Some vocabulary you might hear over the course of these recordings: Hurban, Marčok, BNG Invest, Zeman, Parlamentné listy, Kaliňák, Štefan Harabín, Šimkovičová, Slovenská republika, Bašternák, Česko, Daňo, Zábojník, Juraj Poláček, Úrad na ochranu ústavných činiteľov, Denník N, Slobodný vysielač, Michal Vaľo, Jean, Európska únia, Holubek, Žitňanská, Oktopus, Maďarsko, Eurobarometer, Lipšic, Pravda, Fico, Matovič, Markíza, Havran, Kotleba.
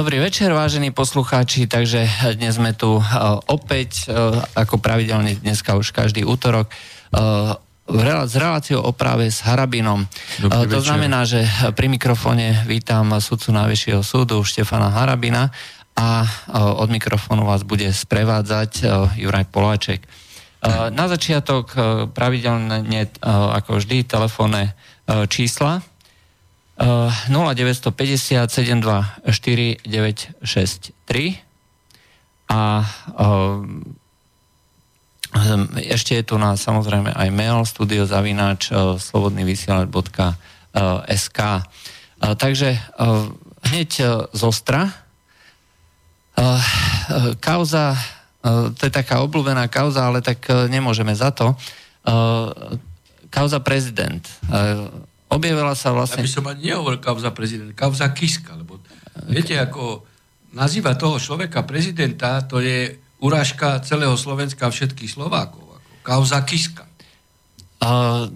Dobrý večer, vážení poslucháči, takže dnes sme tu opäť, ako pravidelne dneska už každý útorok, s reláciou o práve s Harabinom. To znamená, že pri mikrofóne vítam sudcu Najvyššieho súdu Štefana Harabina a od mikrofónu vás bude sprevádzať Juraj Poláček. Na začiatok pravidelne, ako vždy, telefónne čísla 0950 724 963 a ešte je tu na samozrejme aj mail studio@slobodnyvysielac.sk. Takže hneď zostra. Kauza, to je taká obľúbená kauza, ale tak nemôžeme za to. Kauza prezident. Objavila sa vlastne... Ja by som ani nehovoril kauza prezident, kauza Kiska, lebo viete, ako nazýva toho človeka prezidenta, to je urážka celého Slovenska a všetkých Slovákov. Ako kauza Kiska.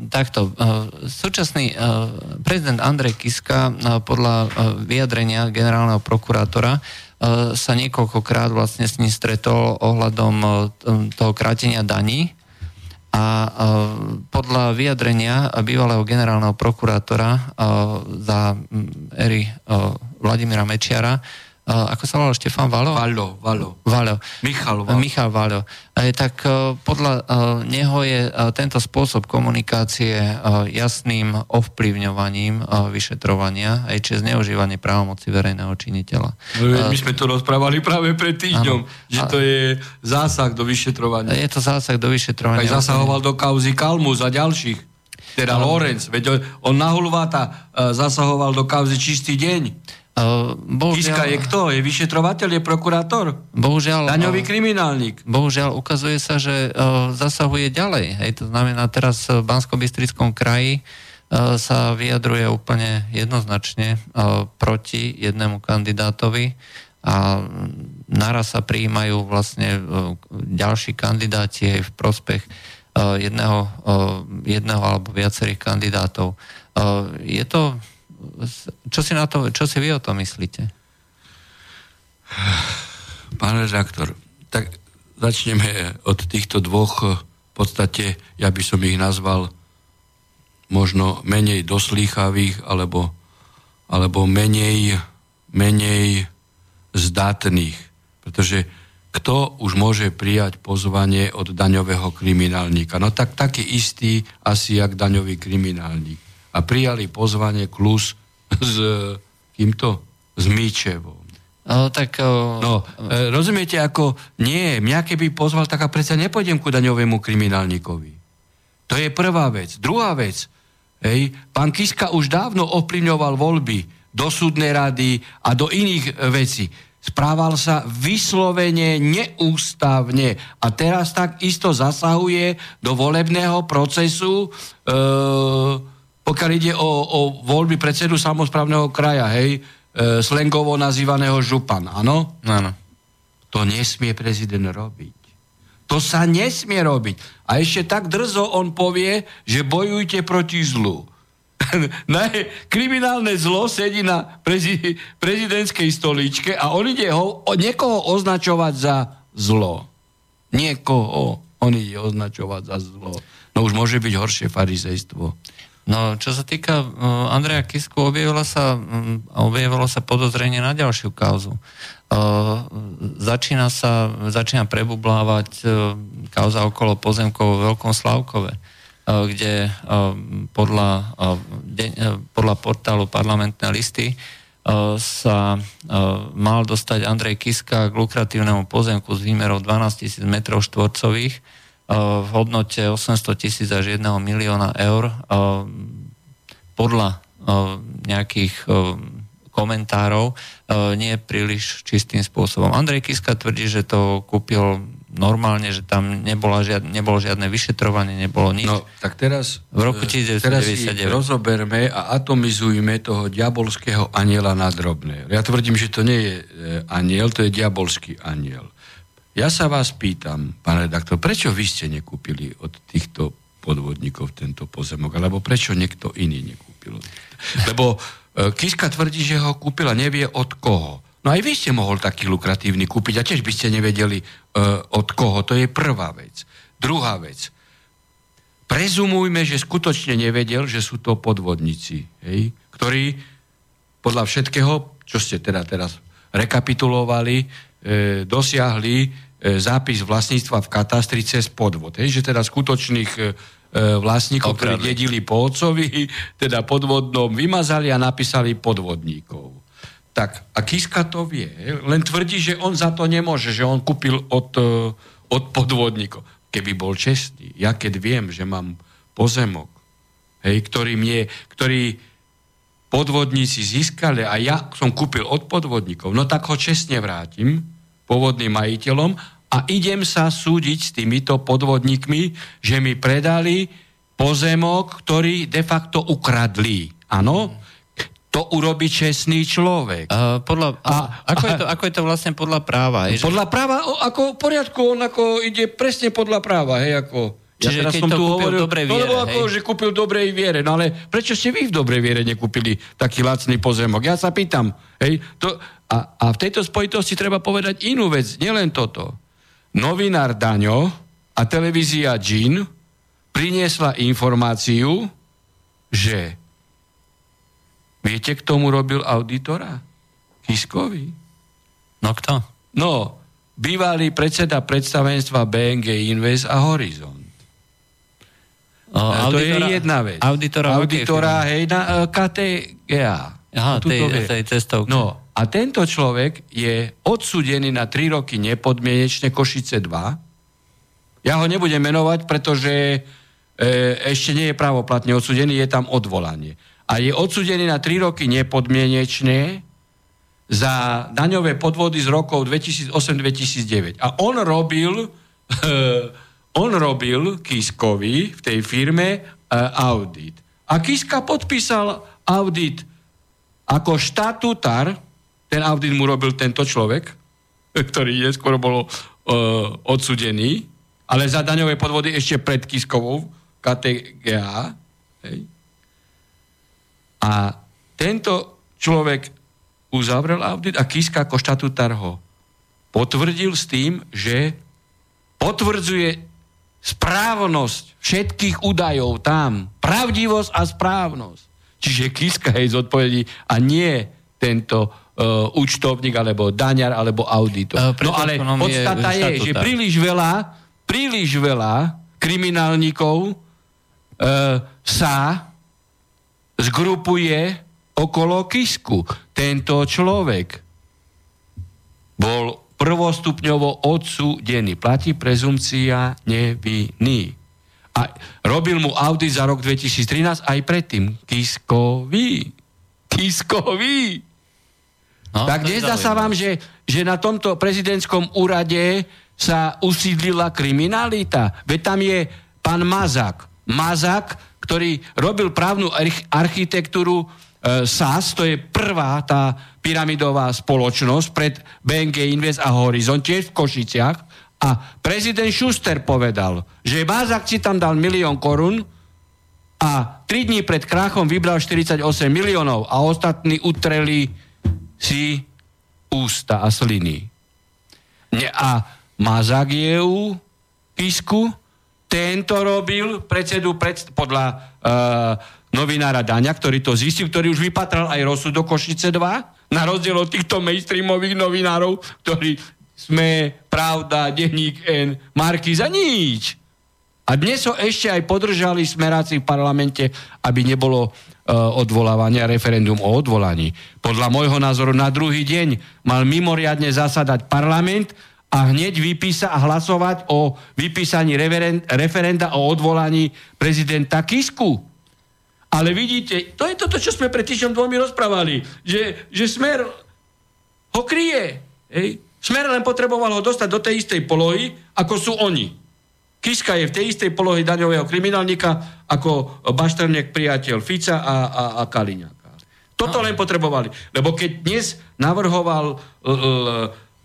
Takto. Súčasný prezident Andrej Kiska podľa vyjadrenia generálneho prokurátora sa niekoľkokrát vlastne s ním stretol ohľadom toho krátenia daní. A podľa vyjadrenia bývalého generálneho prokurátora za éry Vladimíra Mečiara, ako sa volal, Štefan Vaľo? Vaľo. Michal Vaľo. Tak podľa neho je tento spôsob komunikácie jasným ovplyvňovaním vyšetrovania, aj či zneužívanie právomoci verejného činiteľa. My sme to rozprávali práve pred týždňom, že to je zásah do vyšetrovania. Je to zásah do vyšetrovania. Aj zasahoval do kauzy Kalmus a ďalších. Teda Lorenz, veď on nahulváta zasahoval do kauzy Čistý deň. Kiska je kto? Je vyšetrovateľ, je prokurátor? Bohužiaľ. Daňový kriminálnik. Bohužiaľ, ukazuje sa, že zasahuje ďalej. Hej, to znamená, teraz v Banskobystrickom kraji sa vyjadruje úplne jednoznačne proti jednému kandidátovi a naraz sa prijímajú vlastne ďalší kandidáti aj v prospech jedného alebo viacerých kandidátov. Je to... Čo si vy o tom myslíte? Pán redaktor, tak začneme od týchto dvoch, v podstate, ja by som ich nazval možno menej doslýchavých, alebo menej zdatných. Pretože kto už môže prijať pozvanie od daňového kriminálnika? No tak taký istý asi jak daňový kriminálnik. A prijali pozvanie Klus s týmto, s Míčevom. Rozumiete, ako nie, mňa keby pozval, tak a predsa nepôjdem ku daňovému kriminálnikovi. To je prvá vec. Druhá vec, hej, pán Kiska už dávno ovplyvňoval voľby do súdnej rady a do iných vecí. Správal sa vyslovene neústavne a teraz takisto zasahuje do volebného procesu pokiaľ ide o voľby predsedu samosprávneho kraja, hej, slengovo nazývaného župan, áno? Áno. To nesmie prezident robiť. To sa nesmie robiť. A ešte tak drzo on povie, že bojujte proti zlu. Kriminálne zlo sedí na prezidentskej stoličke a on ide niekoho označovať za zlo. Niekoho on ide označovať za zlo. No už môže byť horšie farizejstvo. No, čo sa týka Andreja Kisku, objavilo sa podozrenie na ďalšiu kauzu. Začína prebublávať kauza okolo pozemkov vo Veľkom Slavkove, kde podľa portálu Parlamentné listy sa mal dostať Andrej Kiska k lukratívnemu pozemku s výmerou 12 000 m2 v hodnote 800 000 až 1 milióna eur podľa nejakých komentárov nie príliš čistým spôsobom. Andrej Kiska tvrdí, že to kúpil normálne, že tam nebolo žiadne vyšetrovanie, nebolo nič. No, tak teraz v roku 1999. Teraz si rozoberme a atomizujme toho diabolského aniela na drobné. Ja tvrdím, že to nie je aniel, to je diabolský aniel. Ja sa vás pýtam, pán redaktor, prečo vy ste nekúpili od týchto podvodníkov tento pozemok? Alebo prečo niekto iný nekúpil? Lebo Kiska tvrdí, že ho kúpila, nevie od koho. No aj vy ste mohol taký lukratívny kúpiť a tiež by ste nevedeli od koho. To je prvá vec. Druhá vec. Prezumujme, že skutočne nevedel, že sú to podvodníci, hej? Ktorí podľa všetkého, čo ste teda teraz rekapitulovali, dosiahli zápis vlastníctva v katastri cez podvod. Hej? Že teda skutočných vlastníkov, ktorí dedili po otcovi, teda podvodnom vymazali a napísali podvodníkov. Tak, a Kiska to vie. Len tvrdí, že on za to nemôže, že on kúpil od podvodníkov. Keby bol čestný. Ja keď viem, že mám pozemok, hej, ktorý podvodníci získali a ja som kúpil od podvodníkov, no tak ho čestne vrátim pôvodným majiteľom a idem sa súdiť s týmito podvodníkmi, že mi predali pozemok, ktorý de facto ukradli. Áno? To urobí čestný človek. Ako je to vlastne podľa práva? Hej, podľa práva, ako v poriadku, on ako ide presne podľa práva. Hej, ako, čiže ja keď to kúpil v dobrej viere. Ako, že kúpil v dobrej viere. No ale prečo ste vy v dobrej viere nekúpili taký lacný pozemok? Ja sa pýtam. Hej, to, a v tejto spojitosti treba povedať inú vec, nielen toto. Novinár Daňo a televízia Jean priniesla informáciu, že viete, k tomu robil auditora? Kiskovi. No kto? No, bývalý predseda predstavenstva BNG Invest a Horizon. To je jedna vec. Auditora hej, na KTAG. Aha, tej cestovky. No, a tento človek je odsúdený na 3 roky nepodmienečne Košice 2. Ja ho nebudem menovať, pretože ešte nie je právoplatne odsúdený, je tam odvolanie. A je odsúdený na 3 roky nepodmienečne za daňové podvody z rokov 2008-2009. A on robil Kiskovi v tej firme audit. A Kiska podpísal audit ako štatutár, ten audit mu robil tento človek, ktorý neskôr bol odsúdený, ale za daňové podvody ešte pred Kiskovou KTGA, hej. A tento človek uzavrel audit a Kiska ako štatutár ho potvrdil s tým, že potvrdzuje správnosť všetkých údajov tam. Pravdivosť a správnosť. Čiže Kiska jej zodpovedí a nie tento účtovník, alebo daňar, alebo auditor. No ale podstata je, že príliš veľa kriminálnikov sa zgrupuje okolo Kisku. Tento človek bol prvostupňovo odsúdený. Platí prezumcia neviny. A robil mu audit za rok 2013 aj predtým. Kiskovi. No, tak nezdá sa vám, že na tomto prezidentskom úrade sa usídlila kriminalita? Veď tam je pán Mazák, ktorý robil právnu architektúru SAS, to je prvá tá pyramidová spoločnosť pred BNG Invest a Horizon, tiež v Košiciach. A prezident Schuster povedal, že Mazák si tam dal 1 000 000 korún a 3 dní pred krachom vybral 48 miliónov a ostatní utreli si ústa a sliny. A Mazák je u Kisku. Tento robil predsedu podľa novinára Daňa, ktorý to zistil, ktorý už vypatral aj rozsudok Košice 2, na rozdiel od týchto mainstreamových novinárov, ktorí Sme, Pravda, Denník N, Markíza, nič. A dnes ho ešte aj podržali smeráci v parlamente, aby nebolo odvolávania, referendum o odvolaní. Podľa môjho názoru na druhý deň mal mimoriadne zasadať parlament a hneď hlasovať o vypísaní referenda o odvolaní prezidenta Kisku. Ale vidíte, to je toto, čo sme pred týždňom 2 rozprávali, že Smer ho kryje. Hej. Smer len potreboval ho dostať do tej istej polohy, ako sú oni. Kiska je v tej istej polohy daňového kriminálnika, ako Bašternák priateľ Fica a Kaliňáka. Toto len potrebovali. Lebo keď dnes navrhoval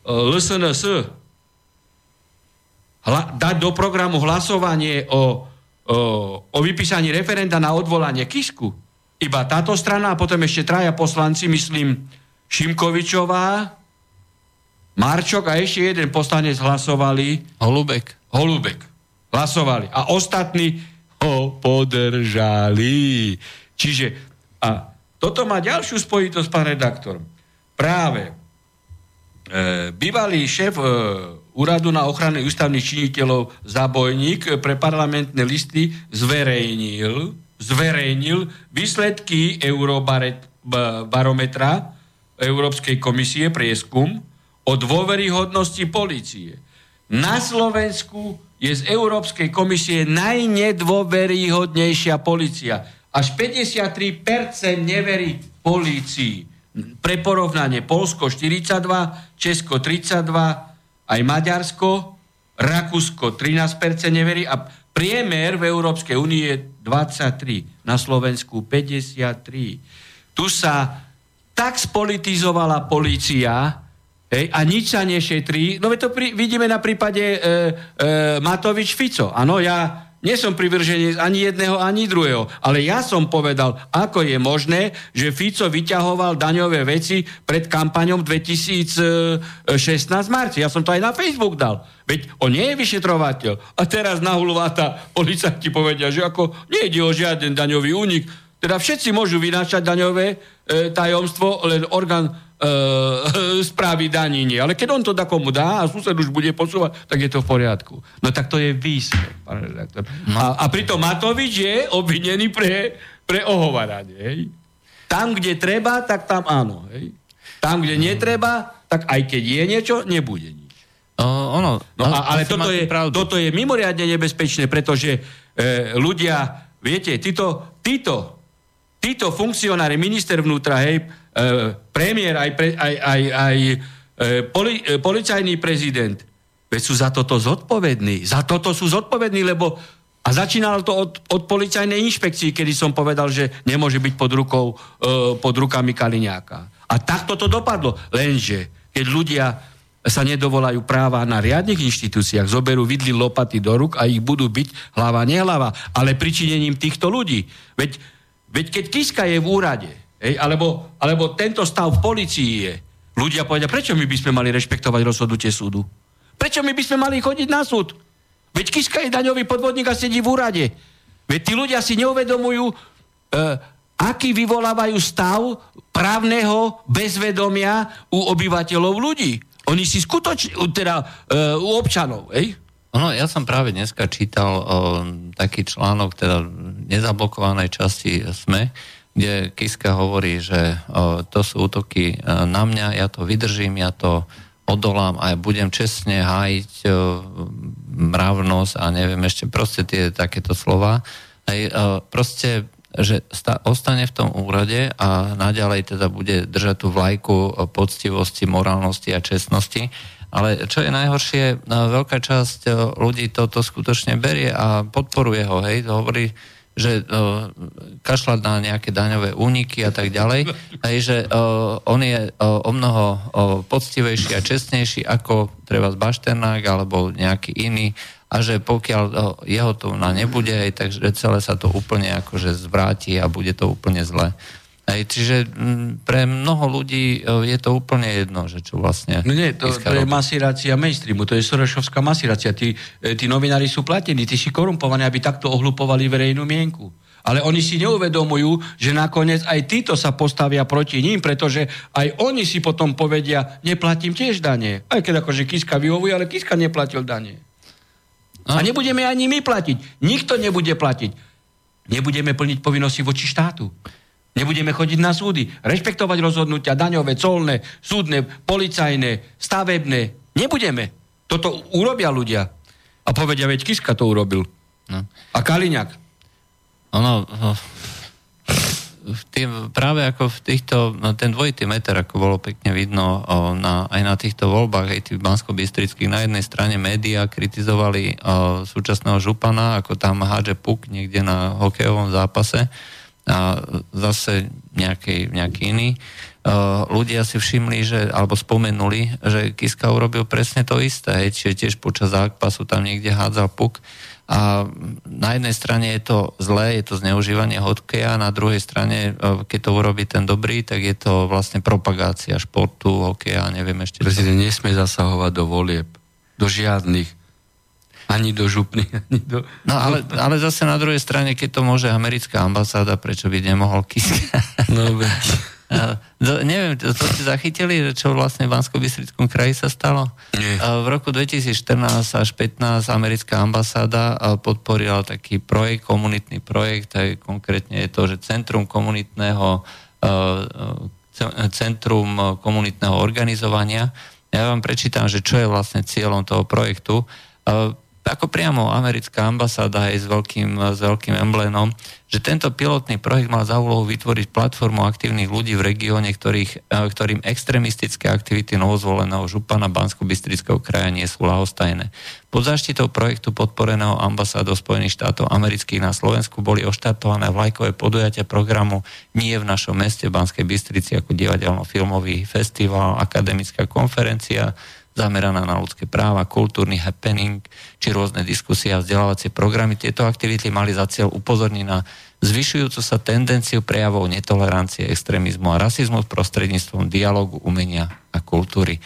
LSNS dať do programu hlasovanie o vypísaní referenda na odvolanie Kisku. Iba táto strana a potom ešte 3 poslanci, myslím, Šimkovičová, Marčok a ešte jeden poslanec hlasovali. Holubek. Hlasovali. A ostatní ho podržali. Čiže, a toto má ďalšiu spojitosť, pán redaktor. Práve bývalý šéf Úradu na ochranu ústavných činiteľov Zabojník pre parlamentné listy zverejnil výsledky Eurobarometra Európskej komisie prieskum o dôveryhodnosti polície. Na Slovensku je z Európskej komisie najnedôveryhodnejšia polícia. Až 53% neverí polícii. Pre porovnanie Poľsko 42, Česko 32, aj Maďarsko, Rakúsko 13% neverí a priemer v Európskej únii je 23, na Slovensku 53. Tu sa tak spolitizovala polícia, a nič sa nešetrí. No to vidíme na prípade Matovič Fico. Áno, ja nie som privrženec ani jedného, ani druhého. Ale ja som povedal, ako je možné, že Fico vyťahoval daňové veci pred kampaňom 2016 marci. Ja som to aj na Facebook dal. Veď on nie je vyšetrovateľ. A teraz nahulváta policajti povedia, že ako nejde o žiaden daňový únik. Teda všetci môžu vynášať daňové tajomstvo, len orgán správy daní nie. Ale keď on to takomu dá a sused už bude posúvať, tak je to v poriadku. No tak to je výsmech, pán redaktor. A pritom Matovič je obvinený pre ohovaranie. Hej. Tam, kde treba, tak tam áno. Hej. Tam, kde netreba, tak aj keď je niečo, nebude nič. Ale toto je mimoriadne nebezpečné, pretože ľudia, viete, títo funkcionári, minister vnútra, hej, premiér, aj policajný prezident, veď sú za toto zodpovední. Za toto sú zodpovední, lebo... A začínalo to od policajnej inšpekcie, kedy som povedal, že nemôže byť pod rukami Kaliňáka. A takto to dopadlo. Lenže, keď ľudia sa nedovolajú práva na riadnych inštitúciách, zoberú vidli lopaty do ruk a ich budú byť hlava nehlava. Ale pričinením týchto ľudí. Veď keď Kiska je v úrade, alebo tento stav v polícii je, ľudia povedia, prečo my by sme mali rešpektovať rozhodnutie súdu? Prečo my by sme mali chodiť na súd? Veď Kiska je daňový podvodník a sedí v úrade. Veď tí ľudia si neuvedomujú, aký vyvolávajú stav právneho bezvedomia u obyvateľov ľudí. Oni si skutočne, u občanov, ja som práve dneska čítal taký článok, teda nezablokovanej časti SME, kde Kiska hovorí, že to sú útoky na mňa, ja to vydržím, ja to odolám a budem čestne hájiť mravnosť a neviem ešte proste tie takéto slova. Proste, že ostane v tom úrade a naďalej teda bude držať tú vlajku poctivosti, morálnosti a čestnosti. Ale čo je najhoršie, veľká časť ľudí toto skutočne berie a podporuje ho, hej, hovorí, že kašľať na nejaké daňové úniky a tak ďalej, hej, že on je o mnoho poctivejší a čestnejší ako treba z Bašternák alebo nejaký iný a že pokiaľ jeho to na nebude, hej, takže celé sa to úplne akože zvráti a bude to úplne zlé. Čiže pre mnoho ľudí je to úplne jedno, že čo vlastne... No nie, to je masírácia mainstreamu, to je sorošovská masírácia. Tí novinári sú platení, tí sú korumpovaní, aby takto ohlupovali verejnú mienku. Ale oni si neuvedomujú, že nakoniec aj títo sa postavia proti ním, pretože aj oni si potom povedia, neplatím tiež dane. Aj keď akože Kiska vyhovuje, ale Kiska neplatil dane. A nebudeme ani my platiť. Nikto nebude platiť. Nebudeme plniť povinnosti voči štátu. Nebudeme chodiť na súdy, rešpektovať rozhodnutia daňové, colné, súdne, policajné, stavebné. Nebudeme. Toto urobia ľudia. A povedia, veď Kiska to urobil. No. A Kaliňák. Práve ako v týchto, ten dvojitý meter, ako bolo pekne vidno aj na týchto voľbách, aj tých banskobystrických, na jednej strane médiá kritizovali súčasného župana, ako tam hádže puk niekde na hokejovom zápase, a zase nejaký iný. ľudia si všimli, že, alebo spomenuli, že Kiska urobil presne to isté, hej, čiže tiež počas zápasu tam niekde hádzal puk a na jednej strane je to zlé, je to zneužívanie hokkeja, na druhej strane, keď to urobí ten dobrý, tak je to vlastne propagácia športu, hokeja, neviem ešte. Prezident nesmie zasahovať do volieb, do žiadnych. Ani do župných, ani do... No, ale zase na druhej strane, keď to môže americká ambasáda, prečo by nemohol Kiska? No, veď. Neviem, to ste zachytili, čo vlastne v Banskobystrickom kraji sa stalo? Nie. V roku 2014 až 2015 americká ambasáda podporila taký projekt, komunitný projekt, aj konkrétne je to, že Centrum komunitného organizovania. Ja vám prečítam, že čo je vlastne cieľom toho projektu. Ako priamo americká ambasáda je s veľkým emblémom, že tento pilotný projekt mal za úlohu vytvoriť platformu aktívnych ľudí v regióne, ktorým extrémistické aktivity novozvoleného župana Banskobystrického kraja nie sú ľahostajné. Pod záštitou projektu podporeného ambasádou Spojených štátov amerických na Slovensku boli oštartované vlajkové podujatia programu Nie v našom meste v Banskej Bystrici ako divadelno-filmový festival, akademická konferencia, zameraná na ľudské práva, kultúrny happening či rôzne diskusie a vzdelávacie programy. Tieto aktivity mali za cieľ upozorniť na zvyšujúcu sa tendenciu prejavov netolerancie, extrémizmu a rasizmu prostredníctvom dialógu, umenia a kultúry.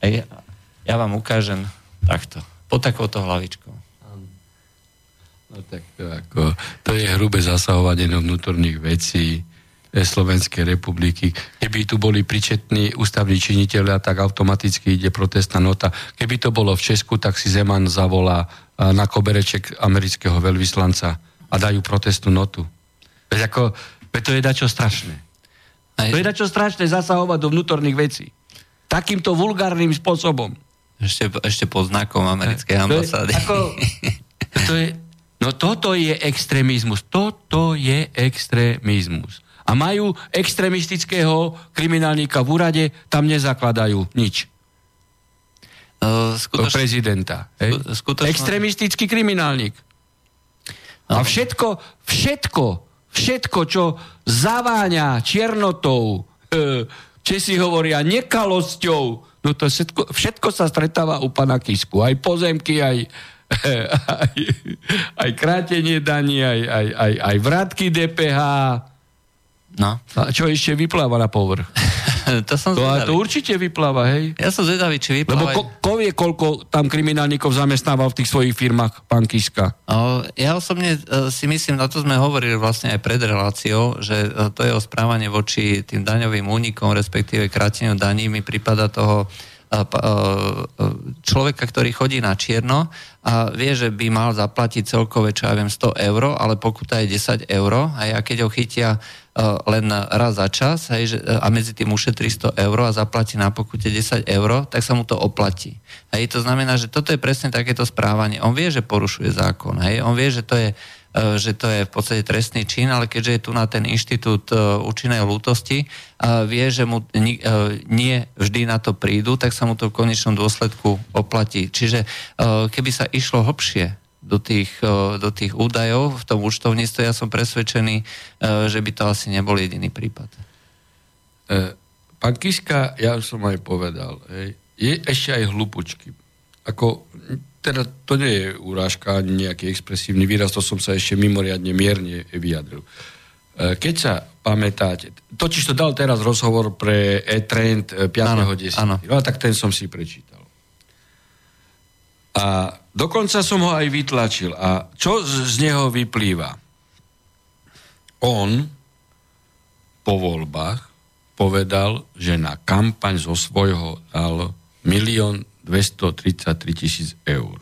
Ja vám ukážem takto, pod takouto hlavičkou. No tak to je hrubé zasahovanie do vnútorných vecí Slovenskej republiky. Keby tu boli príčetní ústavní činitelia, tak automaticky ide protestná nota. Keby to bolo v Česku, tak si Zeman zavolá na kobereček amerického veľvyslanca a dajú protestnú notu. Veď to je dačo strašné. To je dačo strašné zasahovať do vnútorných vecí. Takýmto vulgárnym spôsobom. Ešte pod znakom americkej ambasády. Toto je extrémizmus. Toto je extrémizmus. A majú extrémistického kriminálnika v úrade, tam nezakladajú nič. Prezidenta. Extrémistický kriminálnik. A všetko, čo zaváňa čiernotou, Česi hovoria nekalosťou, no to všetko sa stretáva u pana Kisku. Aj pozemky, aj krátenie daní, aj vrátky DPH. No. A čo ešte vypláva na povrch? To určite vypláva, hej? Ja som zvedavý, či vypláva. Lebo vie, koľko tam kriminálnikov zamestnával v tých svojich firmách pán Kiska? Ja osobne si myslím, na to sme hovorili vlastne aj pred reláciou, že to je o správanie voči tým daňovým únikom, respektíve kráteniu daní. Mi prípada toho človeka, ktorý chodí na čierno a vie, že by mal zaplatiť celkové, čo ja viem, 100 eur, ale pokuta je 10 eur a keď ho chytia len raz za čas a medzi tým ušetrí 300 eur a zaplatí na pokute 10 eur, tak sa mu to oplatí. To znamená, že toto je presne takéto správanie. On vie, že porušuje zákon. On vie, že to je v podstate trestný čin, ale keďže je tu na ten inštitút účinnej lútosti, vie, že mu nie vždy na to prídu, tak sa mu to v konečnom dôsledku oplatí. Čiže keby sa išlo hlbšie do tých údajov v tom účtovníctve, ja som presvedčený, že by to asi nebol jediný prípad. Pán Kiska, ja už som aj povedal, je ešte aj hlupučky. Teda to nie je urážka, ani nejaký expresívny výraz, to som sa ešte mimoriadne mierne vyjadril. Keď sa pamätáte, totiž to dal teraz rozhovor pre e-trend 5.10. No tak ten som si prečítal. A dokonca som ho aj vytlačil. A čo z neho vyplýva? On po voľbách povedal, že na kampaň zo svojho dal 1 233 000 eur.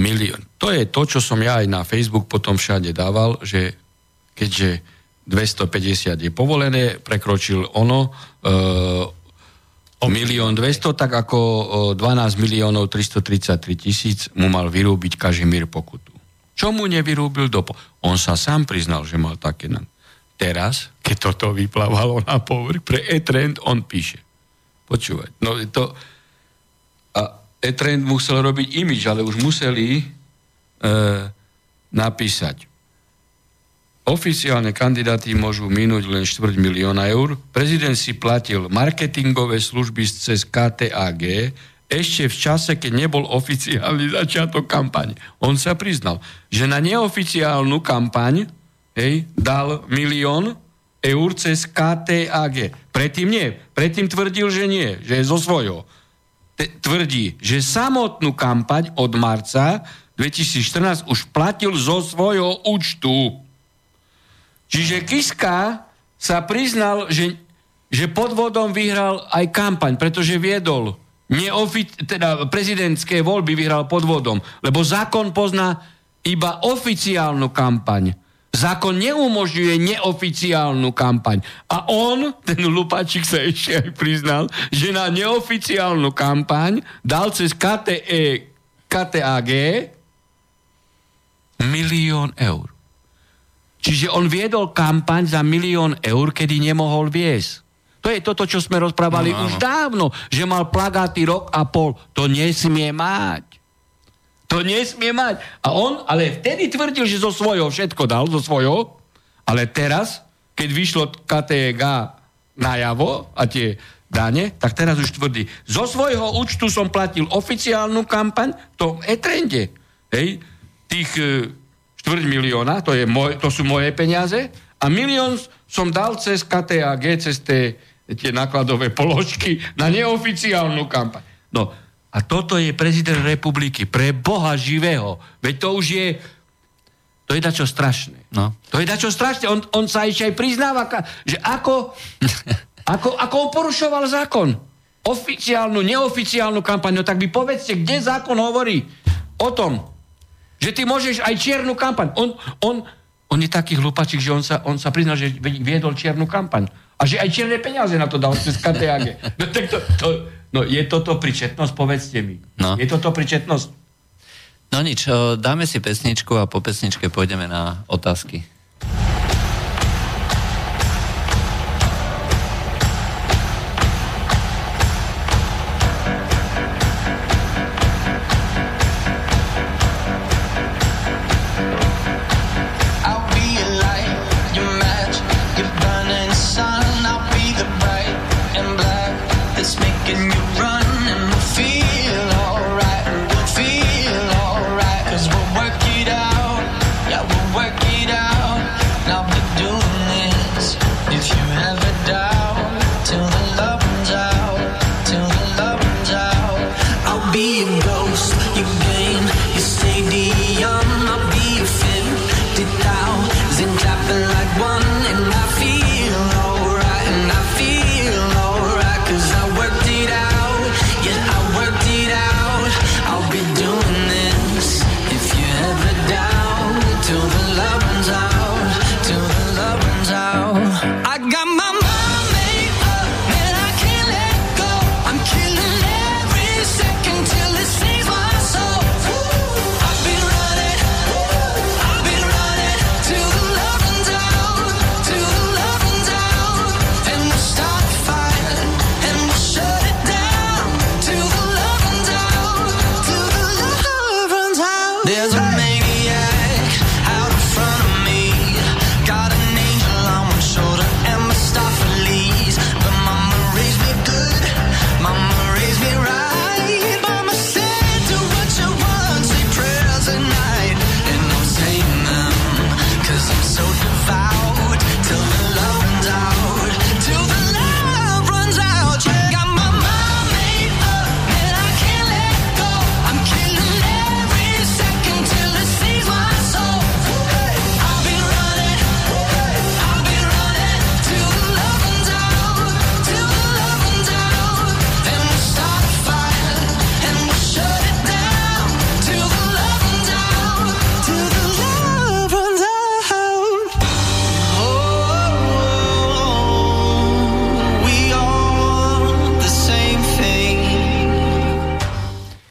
Milión. To je to, čo som ja aj na Facebook potom všade dával, že keďže 250 je povolené, prekročil ono 1 200 000, tak ako 12 333 000 mu mal vyrúbiť Kažimír pokutu. Čo mu nevyrúbil on sa sám priznal, že mal také nám. Teraz, keď toto vyplávalo na povrch pre e-trend, on píše. Počúvať. No to... A e-trend musel robiť image, ale už museli napísať. Oficiálne kandidáti môžu minúť len 4 milióna eur. Prezident si platil marketingové služby cez KTAG ešte v čase, keď nebol oficiálny začiatok kampaň. On sa priznal, že na neoficiálnu kampaň dal 1 milión eur cez KTAG. Predtým nie. Predtým tvrdil, že nie, že je zo svojho. Tvrdí, že samotnú kampaň od marca 2014 už platil zo svojho účtu. Čiže Kiska sa priznal, že podvodom vyhral aj kampaň, pretože viedol prezidentské voľby vyhral podvodom, lebo zákon pozná iba oficiálnu kampaň. Zákon neumožňuje neoficiálnu kampaň. A on, ten lupačik, sa ešte aj priznal, že na neoficiálnu kampaň dal cez KTAG 1 milión eur. Čiže on viedol kampaň za 1 milión eur, kedy nemohol viesť. To je toto, čo sme rozprávali už dávno, že mal plagáty 1,5 roka. To nesmie mať. A on ale vtedy tvrdil, že zo svojho všetko dal, ale teraz, keď vyšlo KTG najavo a tie dane, tak teraz už tvrdí, zo svojho účtu som platil oficiálnu kampaň v tom e-trende. Hej, tých 4 milióna, to sú moje peniaze, a 1 milión som dal cez KTAG, cez tie nákladové položky na neoficiálnu kampaň. No, a toto je prezident republiky, pre Boha živého. Veď to už je, to je dačo strašné. No. To je dačo strašné. On sa ešte aj priznáva, že ako on porušoval zákon. Oficiálnu, neoficiálnu kampaň. No tak by povedzte, kde zákon hovorí o tom, že ty môžeš aj čiernu kampaň. On je taký hlupačik, že on sa priznal, že viedol čiernu kampaň. A že aj čierne peniaze na to dal cez KTAG. No, tak no je toto príčetnosť? Povedzte mi. No. Je toto príčetnosť? No nič, dáme si pesničku a po pesničke pôjdeme na otázky.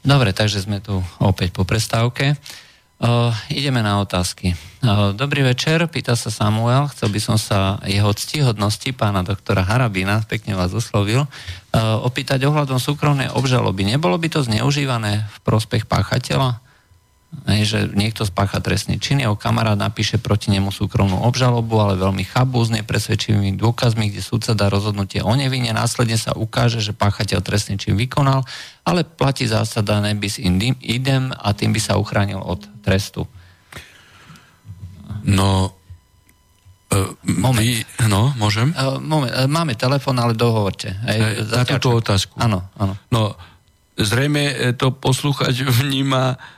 Dobre, takže sme tu opäť po prestávke. Ideme na otázky. Dobrý večer, pýta sa Samuel. Chcel by som sa jeho ctihodnosti, pána doktora Harabína, pekne vás oslovil, opýtať ohľadom súkromnej obžaloby. Nebolo by to zneužívané v prospech páchateľa? že niekto spácha trestný čin, jeho kamarát napíše proti nemu súkromnú obžalobu, ale veľmi chabú, s nepresvedčivými dôkazmi, kde súdca dá rozhodnutie o nevine, následne sa ukáže, že páchateľ trestný čin vykonal, ale platí zásada ne bis idem a tým by sa uchránil od trestu. No, môžem? Máme telefón, ale dohovorte. Za túto otázku. Áno. No, zrejme to posluchač vníma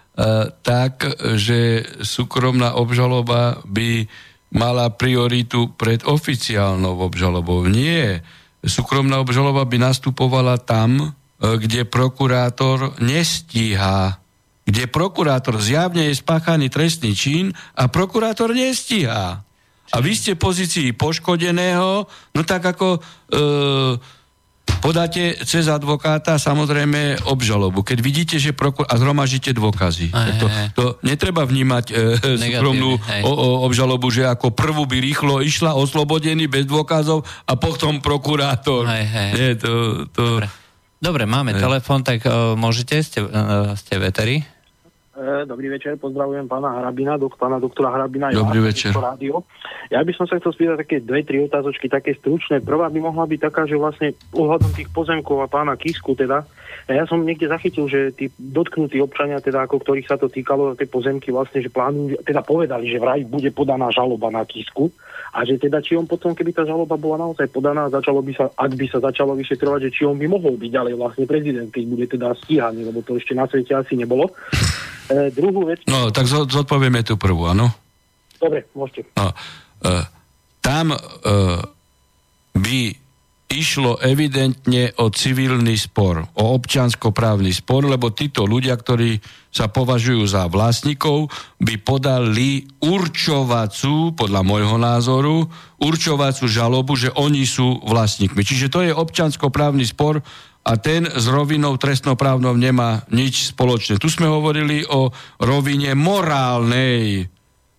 tak, že súkromná obžaloba by mala prioritu pred oficiálnou obžalobou. Nie. Súkromná obžaloba by nastupovala tam, kde prokurátor nestíha. Kde prokurátor zjavne je spáchaný trestný čin a prokurátor nestíha. A vy ste v pozícii poškodeného, no tak ako podáte cez advokáta samozrejme obžalobu. Keď vidíte, že a zhromažíte dôkazy. To netreba vnímať súkromnú obžalobu, že ako prvú by rýchlo išla oslobodený bez dôkazov a potom prokurátor. Nie, to... Dobre, máme telefón, tak môžete, ste veteri. Dobrý večer, pozdravujem pána Harabina, pána doktora Harabina. Dobrý večer. Rádio. Ja by som sa chcel spýtať také 2-3 otázočky, také stručné. Prvá by mohla byť taká, že vlastne ohľadom tých pozemkov a pána Kisku teda, ja som niekde zachytil, že tí dotknutí občania, teda ako ktorých sa to týkalo, tie pozemky vlastne, že plánujú, teda povedali, že vraj bude podaná žaloba na Kisku a že teda či on potom, keby tá žaloba bola naozaj podaná, začalo by sa, ak by sa začalo vyšetrovať, že či on by mohol byť ďalej vlastne prezident, keď bude teda stíhaný, lebo to ešte na svete asi nebolo. Druhú vec... No, tak zodpovieme tú prvú, áno? Dobre, môžete. No, tam by išlo evidentne o civilný spor, o občianskoprávny spor, lebo títo ľudia, ktorí sa považujú za vlastníkov, by podali určovacú, podľa môjho názoru, určovacú žalobu, že oni sú vlastníkmi. Čiže to je občianskoprávny spor, a ten s rovinou trestnoprávnou nemá nič spoločné. Tu sme hovorili o rovine morálnej.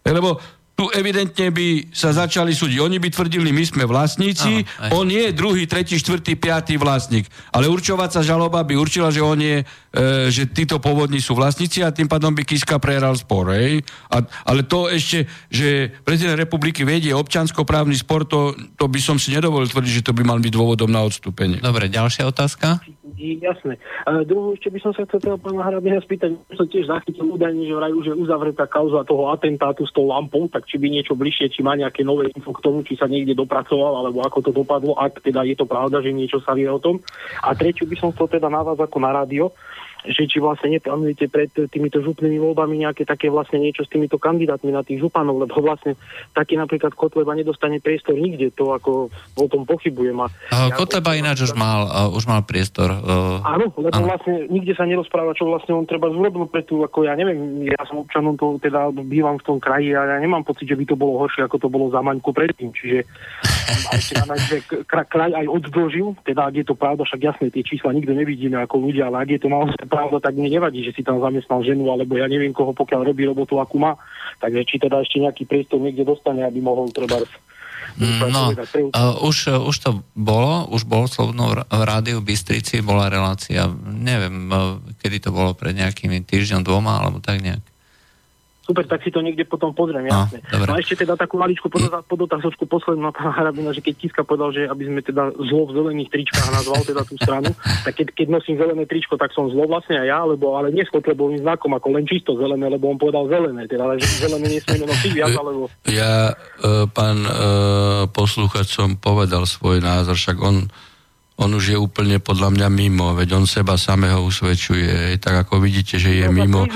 Lebo tu evidentne by sa začali súdiť. Oni by tvrdili, my sme vlastníci, on je druhý, tretí, štvrtý, piatý vlastník. Ale určovacia žaloba by určila, že on je, že títo pôvodní sú vlastníci a tým pádom by Kiska prehral spor. Ale to ešte, že prezident republiky vedie občianskoprávny spor, to by som si nedovolil tvrdiť, že to by mal byť dôvodom na odstúpenie. Dobre, ďalšia otázka? Jasné. Druhú ešte by som sa chcel pána Harabina spýtať, som tiež zachytil údajne, že vraj už je uzavretá kauza toho atentátu s tou lampou, tak či by niečo bližšie, či má nejaké nové info k tomu, či sa niekde dopracoval, alebo ako to dopadlo, ak teda je to pravda, že niečo sa vie o tom. A tretiu by som chcel teda na vás ako na rádio, že či vlastne neplánujete pred týmito župnými voľbami nejaké také vlastne niečo s týmito kandidátmi na tých županov, lebo vlastne taký napríklad Kotleba nedostane priestor nikde, to ako o tom pochybujem. Kotleba ináč už mal priestor. Áno, lebo vlastne nikde sa nerozpráva, čo vlastne on treba zrobil pre tú, ako ja neviem, ja som občanom toho, teda bývam v tom kraji a ja nemám pocit, že by to bolo horšie, ako to bolo za Maňku predtým, čiže kraj aj oddlžil, teda ak je to pravda, však jasné, tie čísla nikto nevidíme ako ľudia, ale ak je to naozaj pravda, tak mi nevadí, že si tam zamestnal ženu, alebo ja neviem koho, pokiaľ robí robotu, akú má. Takže či teda ešte nejaký priestor niekde dostane, aby mohol treba... už to bolo, už bol v rádiu Bystrici, bola relácia, neviem, kedy to bolo, pred nejakými týždňom, dvoma, alebo tak nejak. Super, tak si to niekde potom pozriem, jasne. No ešte teda takú maličku podotázočku poslednú na pána Harabina, že keď Kiska povedal, že aby sme teda zlo v zelených tričkách nazval teda tú stranu, tak keď nosím zelené tričko, tak som zlo vlastne aj ja, ale nie s kotlebovým znakom, ako len čisto zelené, lebo on povedal zelené, teda že zelené nesmieme nosiť viac, alebo... Ja, pán posluchač, som povedal svoj názor, však on už je úplne podľa mňa mimo, veď on seba samého usvedčuje, tak ako vidíte, že je mimo.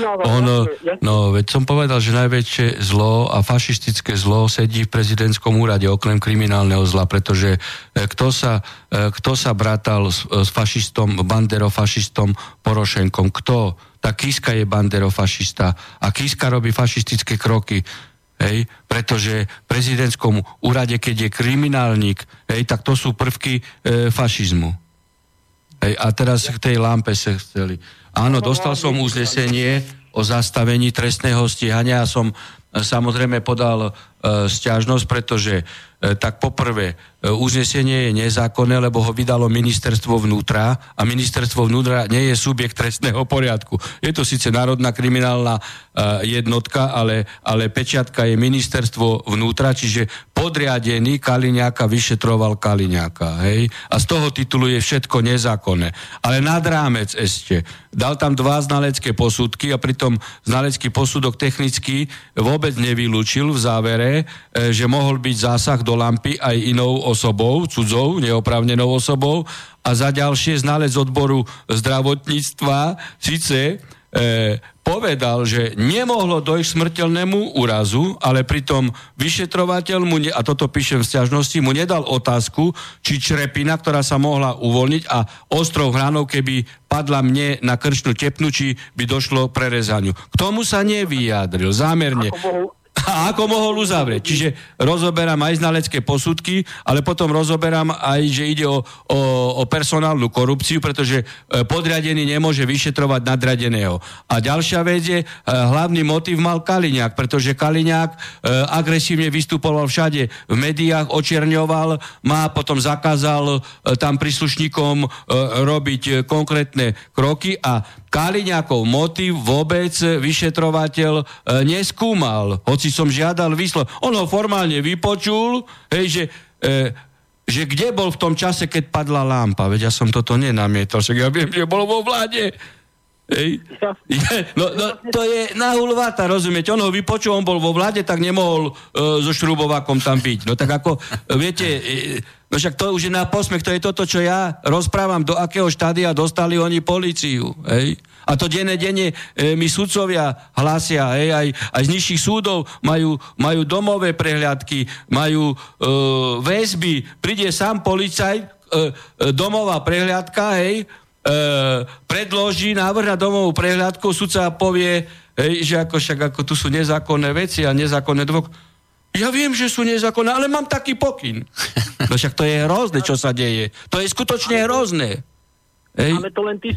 Veď som povedal, že najväčšie zlo a fašistické zlo sedí v prezidentskom úrade, okrem kriminálneho zla, pretože kto sa bratal s fašistom, banderofašistom Porošenkom? Kto? Tak Kiska je banderofašista a Kiska robí fašistické kroky. Hej, pretože v prezidentskom úrade, keď je kriminálnik, tak to sú prvky fašizmu. Hej, a teraz k tej lampe sa chceli. Áno, dostal som uznesenie o zastavení trestného stíhania a som samozrejme podal sťažnosť, pretože tak poprvé uznesenie je nezákonné, lebo ho vydalo ministerstvo vnútra a ministerstvo vnútra nie je subjekt trestného poriadku. Je to síce národná kriminálna jednotka, ale pečiatka je ministerstvo vnútra, čiže podriadený Kaliňáka vyšetroval Kaliňáka, hej? A z toho titulu je všetko nezákonné. Ale nad rámec ešte. Dal tam 2 znalecké posudky a pritom znalecký posudok technicky vôbec nevylúčil v závere, že mohol byť zásah do lampy aj inou osobou, cudzou, neoprávnenou osobou. A za ďalšie znalec odboru zdravotníctva síce povedal, že nemohlo dojsť smrteľnému úrazu, ale pritom vyšetrovateľ mu, a toto píšem v sťažnosti, mu nedal otázku, či črepina, ktorá sa mohla uvoľniť a ostrov hranov, keby padla mne na krčnú tepnu, či by došlo prerezaniu. K tomu sa nevyjadril, zámerne. A ako mohol uzavrieť. Čiže rozoberám aj znalecké posudky, ale potom rozoberám aj, že ide o personálnu korupciu, pretože podriadený nemôže vyšetrovať nadradeného. A ďalšia vec je, hlavný motív mal Kaliňák, pretože Kaliňák agresívne vystupoval všade v médiách, očierňoval, potom zakázal tam príslušníkom robiť konkrétne kroky a Kaliňákov motív vôbec vyšetrovateľ neskúmal, hoci som žiadal výslovne. On ho formálne vypočul, hej, že kde bol v tom čase, keď padla lampa. Veď ja som toto nenamietal, však ja viem, že bol vo vláde. Hej. No, to je nahulváta, rozumiete? On ho vypočul, on bol vo vláde, tak nemohol so šrubovákom tam byť. No tak ako, viete... No však to už je na posmech, to je toto, čo ja rozprávam, do akého štádia dostali oni políciu, hej? A to denne mi sudcovia hlásia, hej, aj z nižších súdov majú domové prehliadky, majú väzby, príde sám policajt, domová prehliadka, hej, predloží návrh na domovú prehliadku, sudca povie, hej, že však tu sú nezákonné veci a nezákonné ja viem, že sú nezákonné, ale mám taký pokyn. No však to je hrozné, čo sa deje. To je skutočne hrozné. Ej. Ale to len tí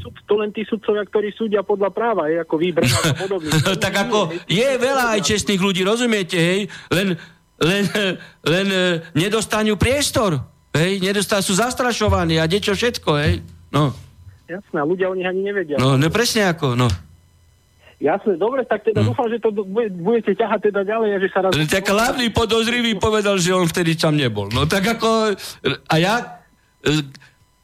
sudcovia, ktorí súdia podľa práva, je ako výbrať a podobne. Tak ako je veľa aj čestných ľudí, rozumiete, hej? Len nedostanú priestor, hej? Sú zastrašovaní a dečo všetko, hej? No. Jasné, ľudia o nich ani nevedia. No, presne ako, no. Jasne, dobre, tak teda dúfam, že to budete ťahať teda ďalej, že sa raz... Tak hlavný podozrivý povedal, že on vtedy tam nebol. No tak ako... A ja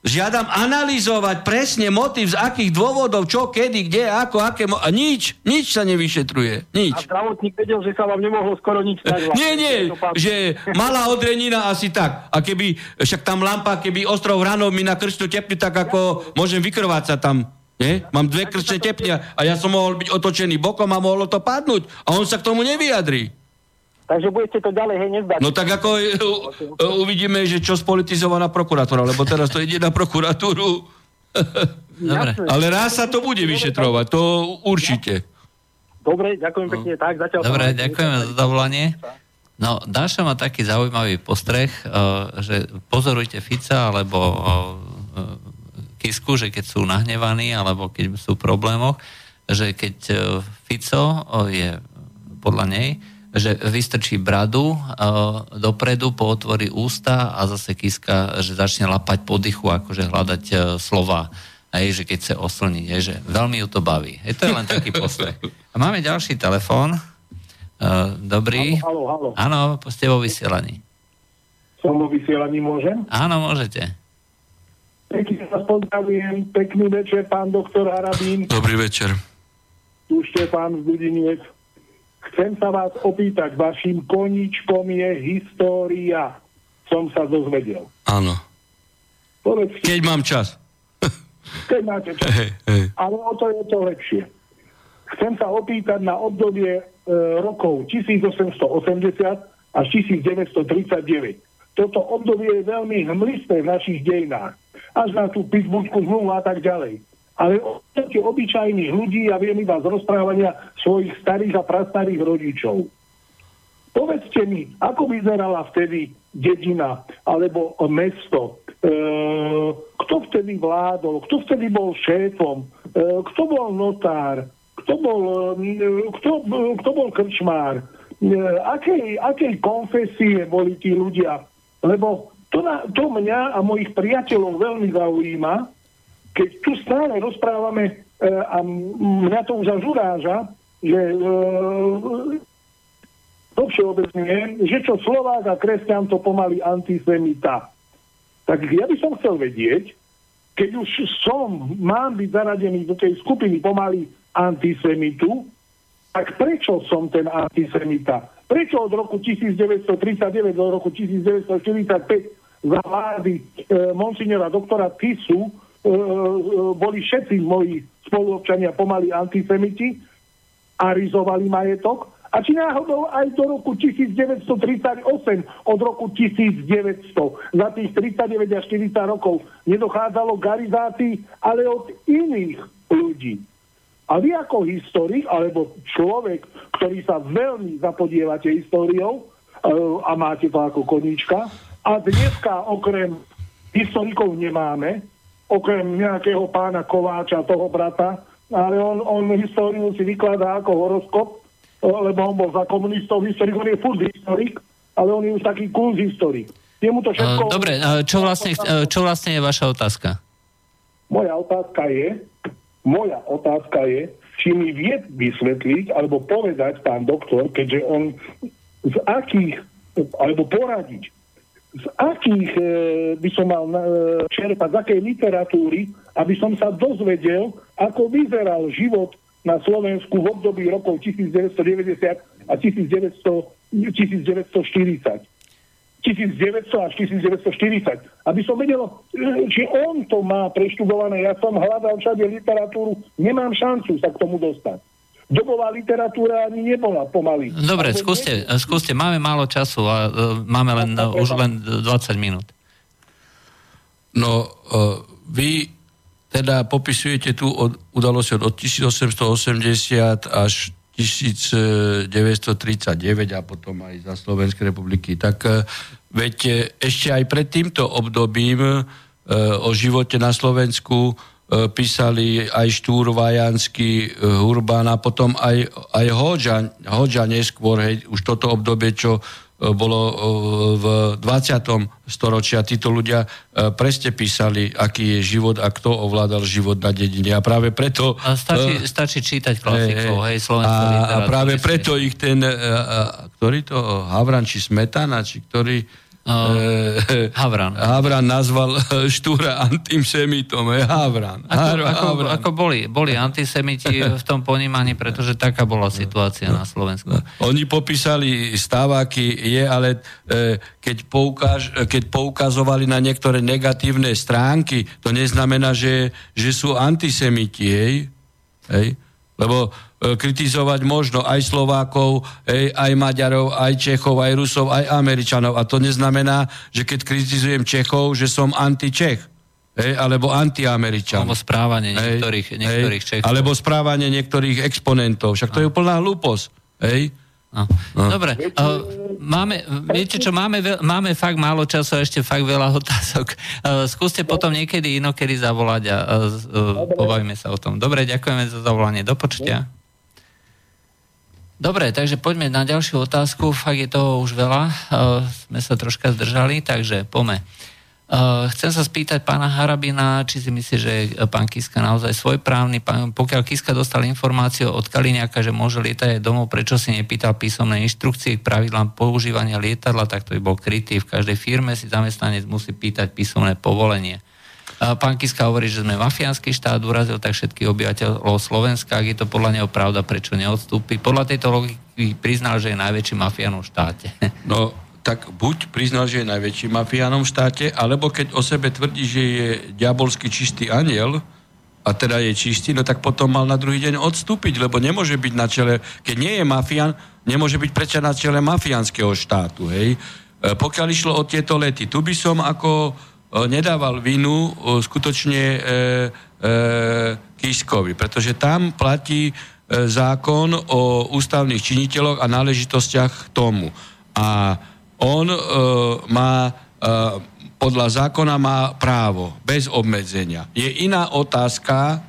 žiadam analyzovať presne motív, z akých dôvodov, čo, kedy, kde, ako, aké... A nič sa nevyšetruje. Nič. A zdravotník vedel, že sa vám nemohlo skoro nič stať. Nie, že malá odrenina asi tak. A keby, však tam lampa, keby ostrov hranov mi na krčnú tepnu, tak ako môžem vykrvácať tam... Nie? Mám 2 krčné tepňa a ja som mohol byť otočený bokom a mohlo to padnúť a on sa k tomu nevyjadrí. Takže budete to ďalej, hej, nevzdať. No tak ako uvidíme, že čo spolitizovaná prokuratúra, lebo teraz to ide na prokuratúru. Dobre. Ale raz sa to bude vyšetrovať, to určite. Dobre, ďakujem pekne. Tak, zatiaľ. Dobre, ďakujeme za dovolanie. No, Dáša má taký zaujímavý postreh, že pozorujte Fica, alebo... Kisku, že keď sú nahnevaní alebo keď sú v problémoch, že keď Fico je podľa nej, že vystrčí bradu dopredu, pootvorí ústa a zase Kiska, že začne lapať po dychu, akože hľadať slova, hej, že keď chce oslniť, hej, že veľmi ju to baví. Hej, to je len taký postreh. A máme ďalší telefón. Dobrý. Haló. Áno, ste vo vysielaní. Som vo vysielaní, môžem? Áno, môžete. Pekne vás pozdravujem, pekný večer, pán doktor Harabín. Dobrý večer. Tu Štefan z Dudiniec. Chcem sa vás opýtať, vašim koníčkom je história. Som sa dozvedel. Áno. Povedzte, keď mám čas. Keď máte čas. Hey. Ale o to je to lepšie. Chcem sa opýtať na obdobie rokov 1880 až 1939. Toto obdobie je veľmi hmlisté v našich dejinách. Až na tú Pittsburghskú zmluvu a tak ďalej. Ale o tých obyčajných ľudí ja viem iba z rozprávania svojich starých a prastarých rodičov. Povedzte mi, ako vyzerala vtedy dedina alebo mesto? Kto vtedy vládol? Kto vtedy bol šéfom? Kto bol notár? Kto bol krčmár? Akej konfesie boli tí ľudia? Lebo To mňa a mojich priateľov veľmi zaujíma, keď tu stále rozprávame a mňa to už zažuráža, že to všeobecne, že čo Slovák a kresťan, to pomaly antisemita. Tak ja by som chcel vedieť, keď už mám byť zaradený do tej skupiny pomaly antisemitu, tak prečo som ten antisemita? Prečo od roku 1939 do roku 1945 za vlády monsignora doktora Kisu boli všetci moji spoluobčania pomaly antisemiti a rizovali majetok? A či náhodou aj do roku 1938, od roku 1900, za tých 39 až 40 rokov nedochádzalo k arizácii, ale od iných ľudí. A vy ako historik, alebo človek, ktorý sa veľmi zapodievate históriou a máte to ako koníčka, a dneska okrem historikov nemáme, okrem nejakého pána Kováča, toho brata, ale on históriu si vykladá ako horoskop, lebo on bol za komunistov historik, on je furt historik, ale on je už taký kult historik. Jemu to všetko... Dobre, čo vlastne je vaša otázka? Moja otázka je, či mi vie vysvetliť, alebo povedať pán doktor, keďže on z akých, alebo poradiť, z akých by som mal čerpať, z akej literatúry, aby som sa dozvedel, ako vyzeral život na Slovensku v období rokov 1990 a 1940. 1900 až 1940. Aby som vedel, či on to má preštudované. Ja som hľadal všade literatúru. Nemám šancu sa k tomu dostať. Dobová literatúra ani nebola pomaly. Dobre, skúste. Máme málo času a máme len 20 minút. No, vy... teda popisujete tú udalosť od 1880 až 1939 a potom aj za Slovenskej republiky. Tak veď ešte aj pred týmto obdobím o živote na Slovensku písali aj Štúr, Vajanský, Hurban a potom aj Hodža neskôr, hej, už toto obdobie, čo bolo v 20. storočia. Títo ľudia presne písali, aký je život a kto ovládal život na dedine. A práve preto... A stačí čítať klasikov, hej, slovenskú literatúru. A práve preto ich ten... Ktorý to? Havran či Smetana? Či ktorý... Havran nazval Štúra antisemitom. Havran. Ako boli antisemiti v tom ponímaní, pretože taká bola situácia na Slovensku. Oni popísali stávaky, ale keď poukazovali na niektoré negatívne stránky, to neznamená, že sú antisemiti. Hej? Lebo kritizovať možno aj Slovákov, aj Maďarov, aj Čechov, aj Rusov, aj Američanov. A to neznamená, že keď kritizujem Čechov, že som anti-Čech. Alebo anti-Američan. Alebo správanie niektorých Čechov. Alebo správanie niektorých exponentov. Však to je úplná hlúposť. No. Dobre, máme fakt málo času a ešte fakt veľa otázok. Skúste potom niekedy inokedy zavolať a pobavíme sa o tom. Dobre, ďakujeme za zavolanie. Do počutia. Dobre, takže poďme na ďalšiu otázku. Fakt je toho už veľa. Sme sa troška zdržali, takže poďme. Chcem sa spýtať pána Harabina, či si myslí, že pán Kiska naozaj svojprávny. Pokiaľ Kiska dostal informáciu od Kaliňáka, že môže lietať aj domov, prečo si nepýtal písomné inštrukcie k pravidlám používania lietadla, tak to by bol krytý. V každej firme si zamestnanec musí pýtať písomné povolenie. Pán Kiska hovorí, že sme mafiánsky štát, urazil tak všetkých obyvateľov Slovenska. Ak je to podľa neho pravda, prečo neodstúpi? Podľa tejto logiky priznal, že je najväčší mafián v štáte. No, tak buď priznal, že je najväčším mafiánom v štáte, alebo keď o sebe tvrdí, že je diabolský čistý anjel, a teda je čistý, no tak potom mal na druhý deň odstúpiť, lebo nemôže byť na čele, keď nie je mafián, nemôže byť prečo na čele mafiánskeho štátu, hej. Pokiaľ išlo o tieto lety, tu by som ako nedával vinu skutočne Kiskovi, pretože tam platí zákon o ústavných činiteľoch a náležitostiach k tomu. A on podľa zákona má právo, bez obmedzenia. Je iná otázka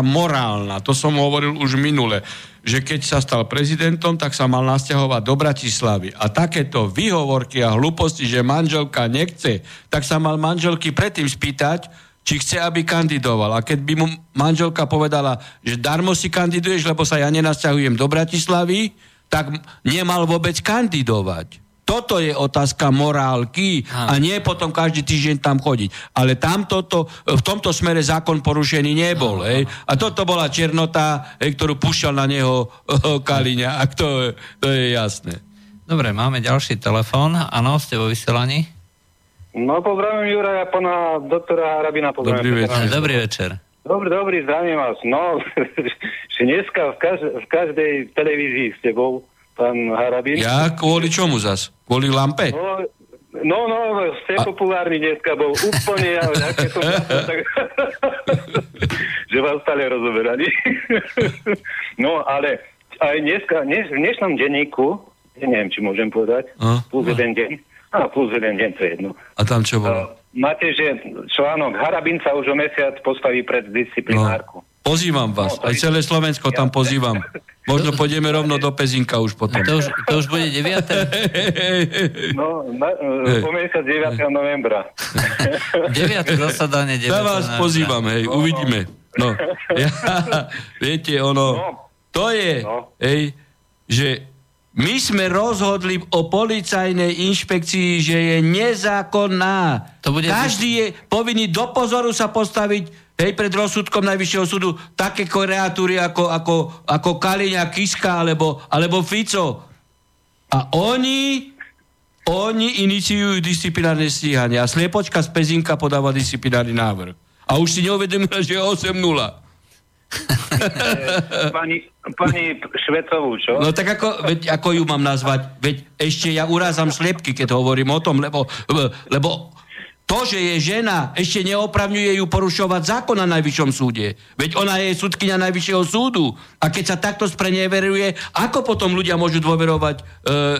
morálna, to som hovoril už minule. že keď sa stal prezidentom, tak sa mal nasťahovať do Bratislavy. A takéto výhovorky a hlúposti, že manželka nechce, tak sa mal manželky predtým spýtať, či chce, aby kandidoval. A keď by mu manželka povedala, že darmo si kandiduješ, lebo sa ja nenasťahujem do Bratislavy, tak nemal vôbec kandidovať. Toto je otázka morálky a nie potom každý týždeň tam chodiť. Ale tam toto, v tomto smere zákon porušený nebol. Hej. A toto bola černota, ktorú púšťal na neho Kaliňák. To je jasné. Dobre, máme ďalší telefón. Áno, ste vo vysielaní? No, pozdravím Juraja, pána doktora Harabína. Dobrý večer. Dobrý večer. Dobrý, zdravím vás. No, dneska v každej televízii s tebou, pán Harabín. Ja? Kvôli čomu zas? Kvôli lampe? No, ste populárni dneska, bol úplne ja, aké som tak, že vás stále rozoberali. No, ale aj dneska, v dnešnom denníku, neviem, či môžem povedať, plus jeden deň, to je jedno. A tam čo bolo? Máte, že článok Harabín sa už o mesiac postaví pred disciplinárku. No. Pozývam vás, aj celé Slovensko tam pozývam. Možno pôjdeme rovno do Pezinka už potom. To už bude 9. No, po mesiac 9. novembra. 9. zasadanie 9. novembra. Ja vás pozývam, hej, uvidíme. No, viete, to je, hej, že... My sme rozhodli o policajnej inšpekcii, že je nezákonná. Každý je povinný do pozoru sa postaviť, hej, pred rozsudkom Najvyššieho súdu také kreatúry ako Kaliňák, Kiska alebo Fico. A oni iniciujú disciplinárne stíhanie. A sliepočka z Pezinka podáva disciplinárny návrh. A už si neuvedomila, že je 8-0. Pani Švecovú, čo? No tak ako ju mám nazvať? Veď ešte ja urázam slepky, keď hovorím o tom, lebo to, že je žena, ešte neopravňuje ju porušovať zákon na Najvyššom súde. Veď ona je sudkyňa Najvyššieho súdu. A keď sa takto spreneveruje, ako potom ľudia môžu dôverovať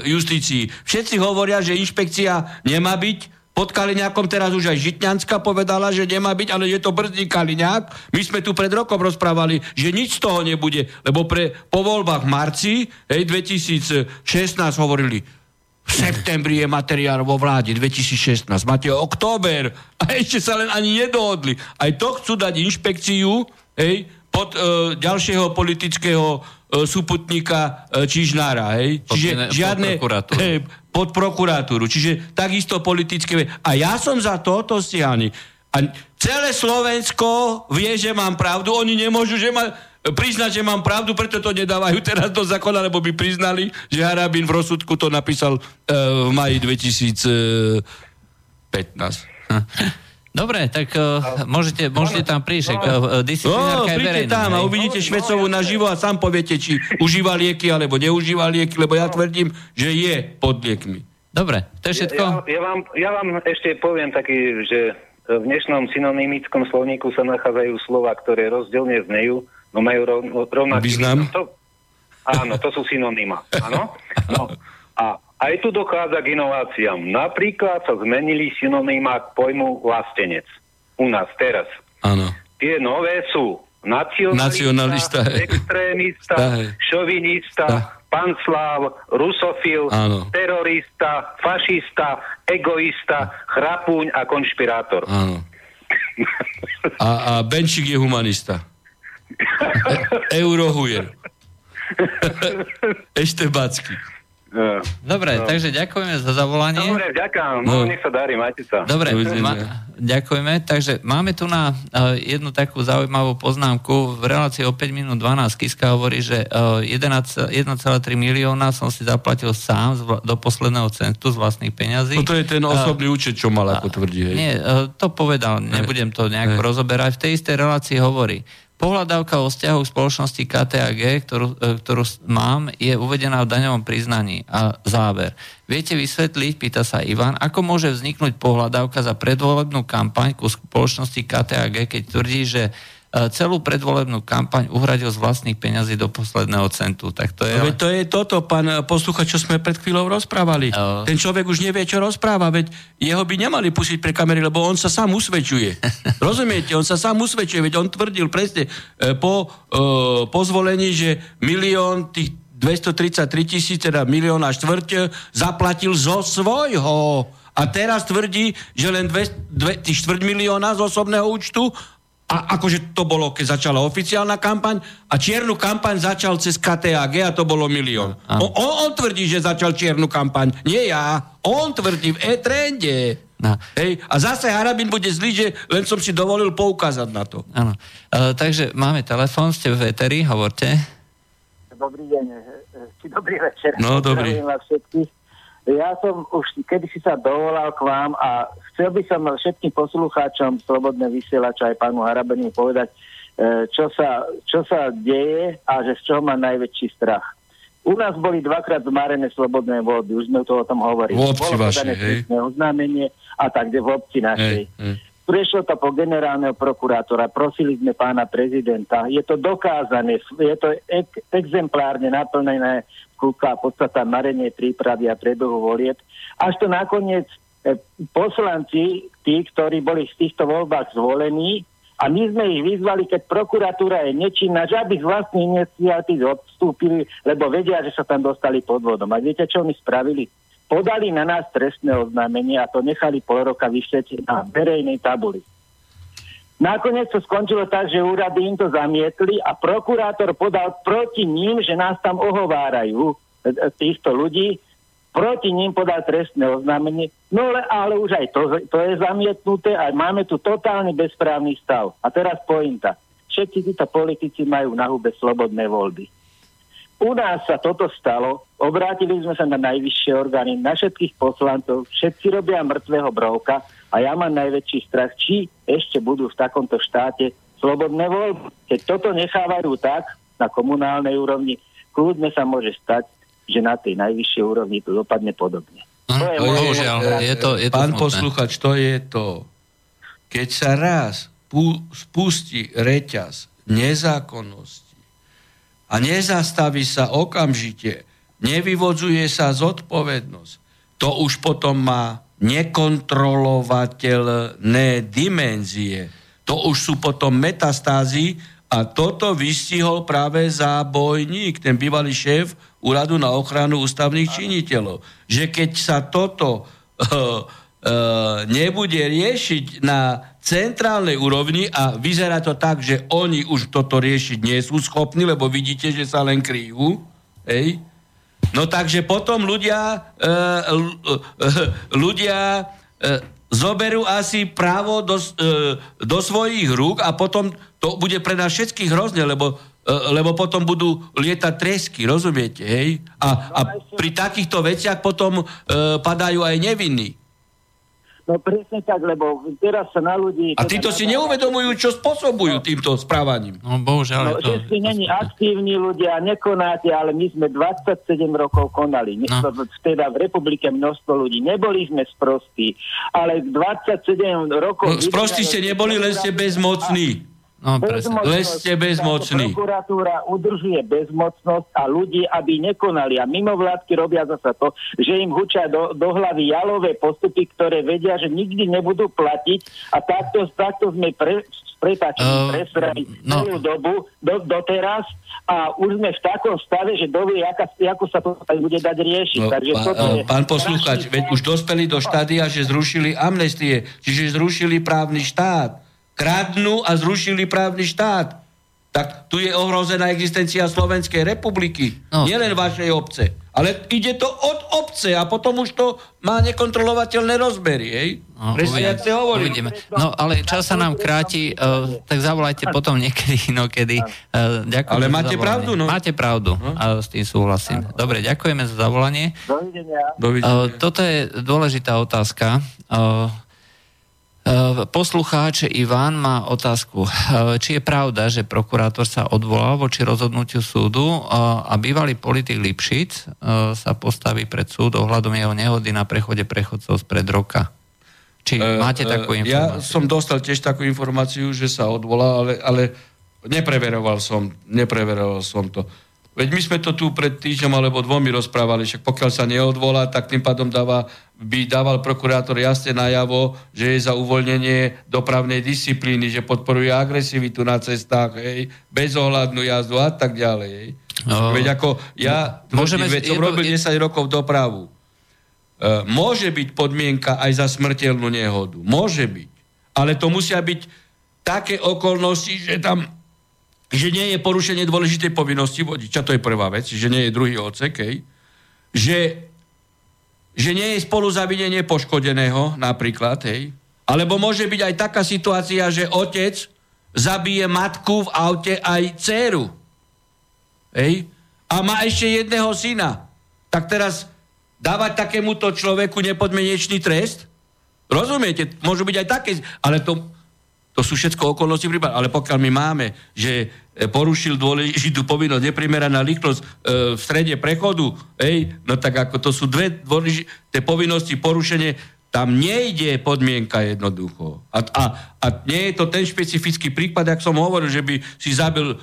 justícii? Všetci hovoria, že inšpekcia nemá byť. Pod Kaliňákom teraz už aj Žitňanská povedala, že nemá byť, ale je to brzdný Kaliňák. My sme tu pred rokom rozprávali, že nič z toho nebude, lebo po voľbách v marci 2016 hovorili, v septembri je materiál vo vláde 2016, máte október a ešte sa len ani nedohodli. Aj to chcú dať inšpekciu pod ďalšieho politického súputníka Čižnára. Čiže žiadne... pod prokuratúru. Čiže takisto politické... A ja som za toto stíhaný. A celé Slovensko vie, že mám pravdu. Oni nemôžu priznať, že mám pravdu, preto to nedávajú teraz do zákona, lebo by priznali, že Harabín v rozsudku to napísal v maji 2015. Dobre, tak môžete tam príšek. Disciplinárka je verejná. Tam a uvidíte Švecovú naživo a sám poviete, či užíva lieky alebo neužíva lieky, lebo ja tvrdím, že je pod liekmi. Dobre, to je všetko? Ja vám ešte poviem taký, že v dnešnom synonymickom slovníku sa nachádzajú slova, ktoré rozdielne znejú, no majú rovnaký význam. Áno, to sú synonyma. Áno? No. A aj tu dochádza k inováciám. Napríklad sa zmenili synonymá k pojmu vlastenec. U nás teraz. Áno. Tie nové sú nacionalista, extrémista, šovinista, panslav, rusofil, áno, terorista, fašista, egoista, chrapúň a konšpirátor. Áno. A Benčík je humanista. Eurohujer. Eštebácky. Dobre, takže ďakujeme za zavolanie. Dobre, ďakujem. No, nech sa darí, majte sa. Dobre, ďakujeme. Takže máme tu na jednu takú zaujímavú poznámku. V relácii o 5 minút 12 Kiska hovorí, že 1,3 milióna som si zaplatil sám do posledného centu z vlastných peňazí. No to je ten osobný účet, čo mal, ako tvrdí. Hej. Nie, to povedal, nebudem to nejak rozoberať. V tej istej relácii hovorí: pohľadávka o vzťahu spoločnosti KTAG, ktorú mám, je uvedená v daňovom priznaní. A záver. Viete vysvetliť, pýta sa Ivan, ako môže vzniknúť pohľadávka za predvolebnú kampaň ku spoločnosti KTAG, keď tvrdí, že celú predvolebnú kampaň uhradil z vlastných peňazí do posledného centu. Tak to je... Veď to je toto, pán posluchač, čo sme pred chvíľou rozprávali. Ten človek už nevie, čo rozpráva, veď jeho by nemali pustiť pre kamery, lebo on sa sám usvedčuje. Rozumiete? On sa sám usvedčuje, veď on tvrdil presne po zvolení, že 1 233 000, teda 1,25 milióna zaplatil zo svojho. A teraz tvrdí, že len 2,25 milióna z osobného účtu. A akože to bolo, keď začala oficiálna kampaň a čiernu kampaň začal cez KTAG a to bolo 1 milión. On tvrdí, že začal čiernu kampaň. Nie ja. On tvrdí v e-trende. No. Hej, a zase Harabín bude zlý, že len som si dovolil poukázať na to. Áno. Takže máme telefón, ste v éteri, hovorte. Dobrý deň, či dobrý večer. No, dobrý. Ja som už kedysi sa dovolal k vám a chcel by som všetkým poslucháčom Slobodné vysielača aj pánu Harabinu povedať, čo sa deje a že z čoho má najväčší strach. U nás boli 2-krát zmarené slobodné voľby, už sme to o tom hovorili. V obci vašej, hej? Oznámenie a tak, kde v obci našej. Hej. Prešlo to po generálneho prokurátora, prosili sme pána prezidenta. Je to dokázané, je to exemplárne naplnené kľúka a podstata marenie prípravy a prebehu volieb. Až to nakoniec poslanci, tí, ktorí boli v týchto voľbách zvolení, a my sme ich vyzvali, keď prokuratúra je nečinná, že aby z vlastných iniciatív odstúpili, lebo vedia, že sa tam dostali podvodom. A viete, čo oni spravili? Podali na nás trestné oznámenie a to nechali pol roka vyšetriť na verejnej tabuli. Nakoniec to skončilo tak, že úrady im to zamietli a prokurátor podal proti ním, že nás tam ohovárajú, týchto ľudí, proti ním podal trestné oznámenie, no ale už aj to je zamietnuté a máme tu totálny bezprávny stav. A teraz pointa. Všetci títo politici majú na hube slobodné voľby. U nás sa toto stalo, obrátili sme sa na najvyššie orgány, na všetkých poslancov, všetci robia mŕtvého brovka a ja mám najväčší strach, či ešte budú v takomto štáte slobodné voľby. Keď toto nechávajú tak na komunálnej úrovni, kľudne sa môže stať, že na tej najvyššej úrovni to dopadne podobne. To je pán posluchač, to je to. Keď sa raz spustí reťaz nezákonnosti, a nezastaví sa okamžite, nevyvodzuje sa zodpovednosť, to už potom má nekontrolovateľné dimenzie. To už sú potom metastázy a toto vystihol práve Zábojník, ten bývalý šéf Úradu na ochranu ústavných činiteľov. Že keď sa toto nebude riešiť na centrálnej úrovni a vyzerá to tak, že oni už toto riešiť nie sú schopní, lebo vidíte, že sa len kryjú. Hej. No takže potom ľudia zoberú asi právo do svojich rúk a potom to bude pre nás všetkých hrozne, lebo potom budú lietať tresky, rozumiete? Hej? A pri takýchto veciach potom padajú aj nevinní. No presne tak, lebo teraz sa na ľudí... A títo si neuvedomujú, čo spôsobujú týmto správaním. No bohužiaľ. Že si není aktívni ľudia, nekonáte, ale my sme 27 rokov konali. No. Teda v republike množstvo ľudí. Neboli sme sprostí, ale 27 rokov... No, sprostí ste neboli, len ste bezmocní. No, leste bezmocný. Prokuratúra udržuje bezmocnosť a ľudí, aby nekonali. A mimovládky robia zasa to, že im hučia do hlavy jalové postupy, ktoré vedia, že nikdy nebudú platiť. A takto sme presrali celú dobu doteraz a už sme v takom stave, že dovie, ako sa to bude dať riešiť. Takže pán poslucháč, veď už dospeli do štádia, že zrušili amnestie, čiže zrušili právny štát. Kradnú a zrušili právny štát. Tak tu je ohrozená existencia Slovenskej republiky. No. Nielen vašej obce. Ale ide to od obce a potom už to má nekontrolovateľné rozmery. Hej? No, presne, jak ste hovorili. No, ale čas sa nám kráti, tak zavolajte potom niekedy, inokedy. Ďakujem. Ale máte pravdu, no? Máte pravdu. S tým súhlasím. Dobre, ďakujeme za zavolanie. Dovidenia. Toto je dôležitá otázka. Poslucháč Ivan má otázku. Či je pravda, že prokurátor sa odvolal voči rozhodnutiu súdu a bývalý politik Lipšic sa postaví pred súd ohľadom jeho nehody na prechode prechodcov spred roka? Či máte takú informáciu? Ja som dostal tiež takú informáciu, že sa odvolá, ale nepreveroval som to. Veď my sme to tu pred týždňom alebo dvomi rozprávali, však pokiaľ sa neodvolá, tak tým pádom by dával prokurátor jasne najavo, že je za uvoľnenie dopravnej disciplíny, že podporuje agresivitu na cestách, hej, bezohľadnú jazdu a tak ďalej. Hej. Veď ako ja robil 10 rokov dopravu. Môže byť podmienka aj za smrteľnú nehodu. Môže byť. Ale to musia byť také okolnosti, že nie je porušenie dôležitej povinnosti vodiča, to je prvá vec, že nie je druhý odsek, že nie je spoluzavinenie poškodeného, napríklad, hej. Alebo môže byť aj taká situácia, že otec zabije matku v aute aj dcéru, hej, a má ešte jedného syna. Tak teraz dávať takémuto človeku nepodmienečný trest? Rozumiete? Môžu byť aj také, ale to sú všetko okolnosti prípadu. Ale pokiaľ my máme, že porušil dôležitú povinnosť, neprimeraná rýchlosť v strede prechodu, no tak ako to sú dve dôležité povinnosti, porušenie, tam nejde podmienka jednoducho. A nie je to ten špecifický prípad, ak som hovoril, že by si zabil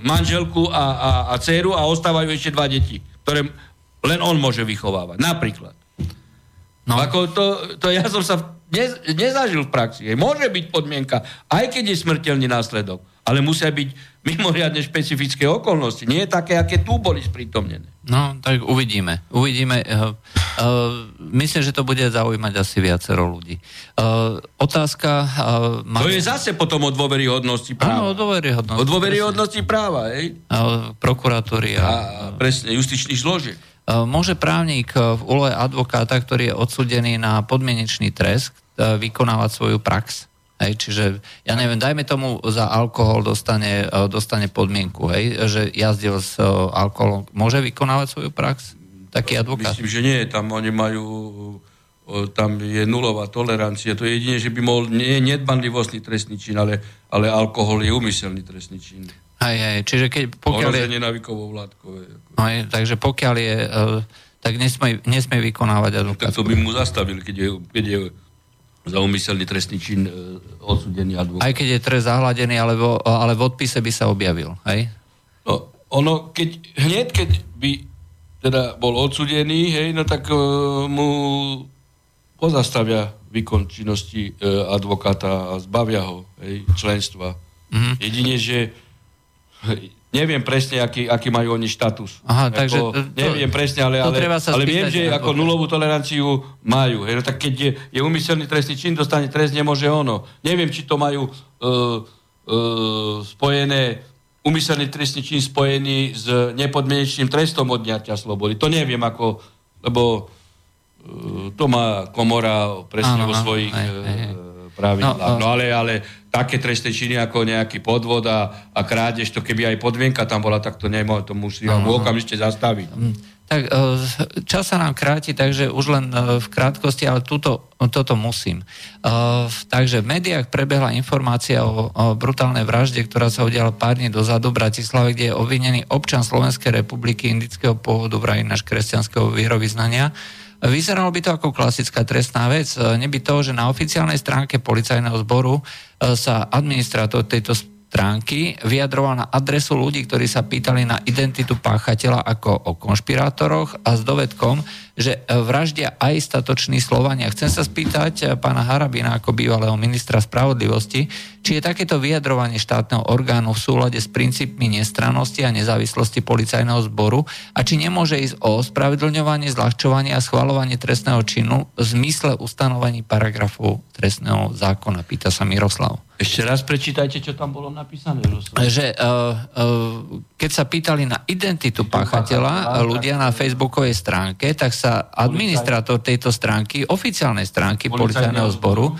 manželku a dceru a ostávajú ešte dva deti, ktoré len on môže vychovávať, napríklad. No. Ako to ja som sa nezažil v praxi. Môže byť podmienka, aj keď je smrteľný následok, ale musia byť mimoriadne špecifické okolnosti. Nie je také, aké tu boli sprítomnené. No, tak uvidíme. Uvidíme. Myslím, že to bude zaujímať asi viacero ľudí. Otázka... To je zase potom o dôveryhodnosti práva. Áno, o dôveryhodnosti práva. Prokuratúry a presne, justičných zložiek. Môže právnik v úlohe advokáta, ktorý je odsúdený na podmienečný trest, vykonávať svoju prax? Hej, čiže, ja neviem, dajme tomu, za alkohol dostane podmienku, hej, že jazdil s alkoholom. Môže vykonávať svoju prax taký advokát? Myslím, že nie. Tam oni majú... Tam je nulová tolerancia. To je jedine, že by mohol... Nie je nedbanlivostný trestný čin, ale alkohol je úmyselný trestný čin. Hej, čiže keď... Ohrozenie návykovo vládkové. Hej, takže pokiaľ je... Tak nesmie vykonávať advokát. Tak to by mu zastavil, keď je za úmyselný trestný čin odsúdený advokát. Aj keď je trest zahladený, ale v odpise by sa objavil, hej? No, ono, keď by teda bol odsúdený, hej, no tak mu pozastavia výkon činnosti advokáta a zbavia ho, hej, členstva. Mm-hmm. Jedine, že neviem presne, aký majú oni štatus. Aha, takže neviem presne, ale viem, že ako nulovú toleranciu majú. Hej, no tak keď je úmyselný trestný čin, dostane trest, nemôže ono. Neviem, či to majú spojené, úmyselný trestný čin spojený s nepodmienečným trestom odňatia slobody. To neviem, ako, lebo to má komora presne vo svojich pravidlách. No ale také trestné činy ako nejaký podvod a krádež, to keby aj podmienka tam bola, tak to nemá, to musí okamžite zastaviť. Tak čas sa nám kráti, takže už len v krátkosti, ale toto musím. Takže v médiách prebehla informácia o brutálnej vražde, ktorá sa udiala pár dní dozadu v Bratislave, kde je obvinený občan Slovenskej republiky indického pôvodu, vraj náš kresťanského vierovyznania. Vyzeralo by to ako klasická trestná vec, neby to, že na oficiálnej stránke policajného zboru sa administrátor tejto stránky vyjadroval na adresu ľudí, ktorí sa pýtali na identitu páchateľa ako o konšpirátoroch a s dovedkom, že vraždia aj statoční Slovania. Chcem sa spýtať pána Harabína ako bývalého ministra spravodlivosti, či je takéto vyjadrovanie štátneho orgánu v súlade s princípmi nestrannosti a nezávislosti policajného zboru a či nemôže ísť o ospravedlňovanie, zľahčovanie a schvaľovanie trestného činu v zmysle ustanovení paragrafov trestného zákona, pýta sa Miroslav. Ešte raz prečítajte, čo tam bolo napísané. Že keď sa pýtali na identitu páchateľa ľudia na facebookovej stránke, tak sa administrátor tejto stránky, oficiálnej stránky policajného zboru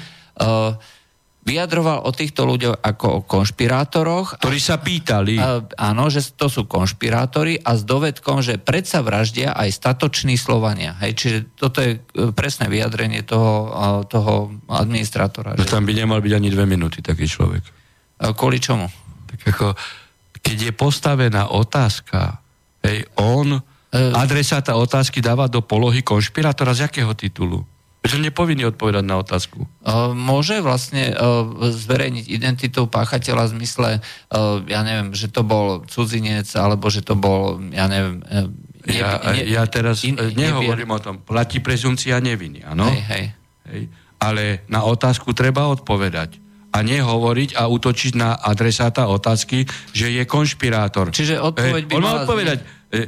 vyjadroval o týchto ľuďoch ako o konšpirátoroch. Ktorí sa pýtali. Áno, že to sú konšpirátori a s dovedkom, že predsa vraždia aj statoční Slovania. Hej, čiže toto je presné vyjadrenie toho administrátora. No, tam by nemal byť ani 2 minúty taký človek. Kvôli čomu? Tak ako, keď je postavená otázka, on adresáta otázky dáva do polohy konšpirátora z jakého titulu? Prečo nepovinný odpovedať na otázku? Môže vlastne zverejniť identitu páchateľa v zmysle, ja neviem, že to bol cudzinec, alebo že to bol, ja neviem... Ja teraz nehovorím o tom. Platí prezumcia neviny, áno? Hej. Ale na otázku treba odpovedať. A nehovoriť a útočiť na adresáta otázky, že je konšpirátor. Čiže odpoveď by on mala odpovedať.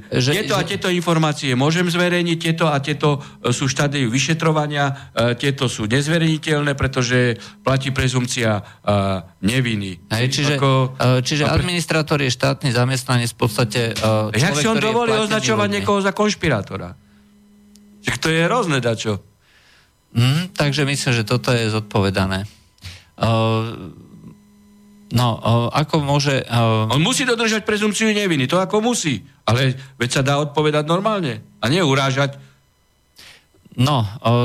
Tieto a tieto informácie môžem zverejniť, tieto a tieto sú štádiu vyšetrovania, tieto sú nezverejniteľné, pretože platí prezumcia neviny. Čiže administrátor je štátny zamestnanec v podstate človek, jak si on dovolí označovať niekoho za konšpirátora? Že to je rôzne dačo. Takže myslím, že toto je zodpovedané. Ako môže... On musí dodržať prezumciu neviny, to ako musí, ale veď sa dá odpovedať normálne a neurážať.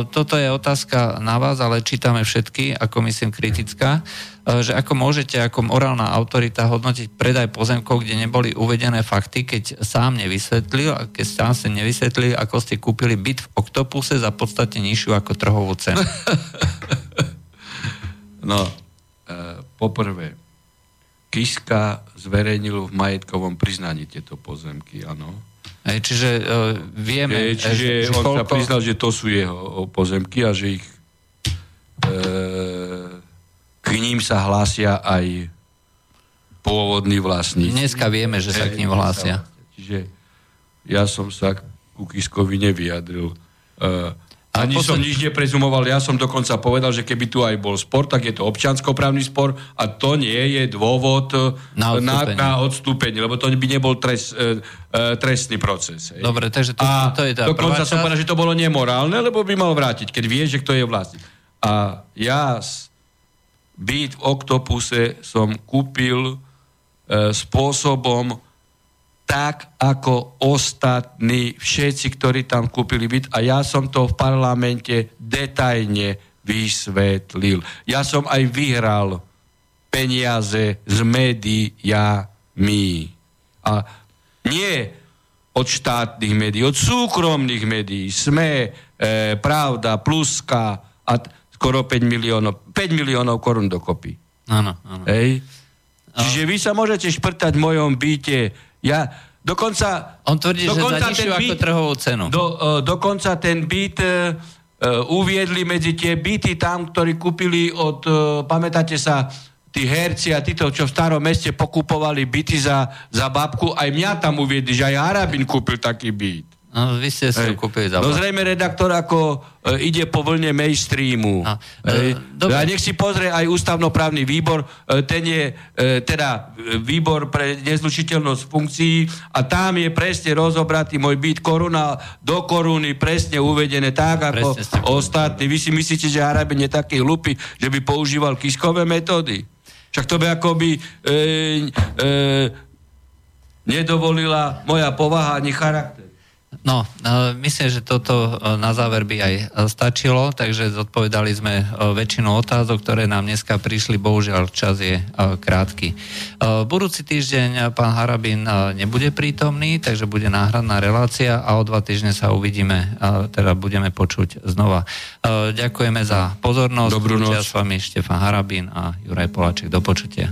Toto je otázka na vás, ale čítame všetky, ako myslím kritická, že ako môžete ako morálna autorita hodnotiť predaj pozemkov, kde neboli uvedené fakty, keď sám nevysvetlil, a keď sám ste nevysvetlili, ako ste kúpili byt v Oktopuse za podstate nižšiu ako trhovú cenu. Poprvé, Kiska zverejnil v majetkovom priznaní tieto pozemky, áno. Vieme... Čiže on sa priznal, že to sú jeho pozemky a že ich k ním sa hlásia aj pôvodní vlastníci. Dneska vieme, že sa k ním hlásia. Čiže ja som sa ku Kiskovi nevyjadril. Som nič neprezumoval, ja som dokonca povedal, že keby tu aj bol spor, tak je to občianskoprávny spor a to nie je dôvod na odstúpenie, lebo to by nebol trestný proces. Dobre, takže to je tá dokonca prvá časť. Som povedal, že to bolo nemorálne, lebo by mal vrátiť, keď vie, že kto je vlastník. A ja byt v Oktopuse som kúpil spôsobom tak ako ostatní všetci, ktorí tam kúpili byt, a ja som to v parlamente detailne vysvetlil. Ja som aj vyhral peniaze s médiami. A nie od štátnych médií, od súkromných médií. Sme, Pravda, Pluska a skoro 5 miliónov korún dokopy. Áno. Čiže vy sa môžete šprtať v mojom byte. Ja dokonca... On tvrdí, že za nižšiu ako trhovú cenu. Dokonca ten byt uviedli medzi tie byty tam, ktorí kúpili od... pamätáte sa, tí herci a títo, čo v starom meste pokupovali byty za babku, aj mňa tam uviedli, že aj Harabín kúpil taký byt. Vy ste si ho kúpili za babku. Zrejme redaktor ako ide po vlne mainstreamu. A nech si pozrie aj ústavnoprávny výbor, ten je výbor pre nezlučiteľnosť funkcií a tam je presne rozobratý môj byt koruna do koruny, presne uvedené tak, ako ostatní. Vy si myslíte, že Harabin je taký hlupý, že by používal Kiskové metódy? Však to by akoby... nedovolila moja povaha ani charakter. Myslím, že toto na záver by aj stačilo, takže zodpovedali sme väčšinu otázok, ktoré nám dneska prišli, bohužiaľ čas je krátky. Budúci týždeň pán Harabín nebude prítomný, takže bude náhradná relácia a o 2 týždne sa uvidíme, teda budeme počuť znova. Ďakujeme za pozornosť. Dobrú noc. Ja s vami Štefan Harabín a Juraj Poláček. Do počutia.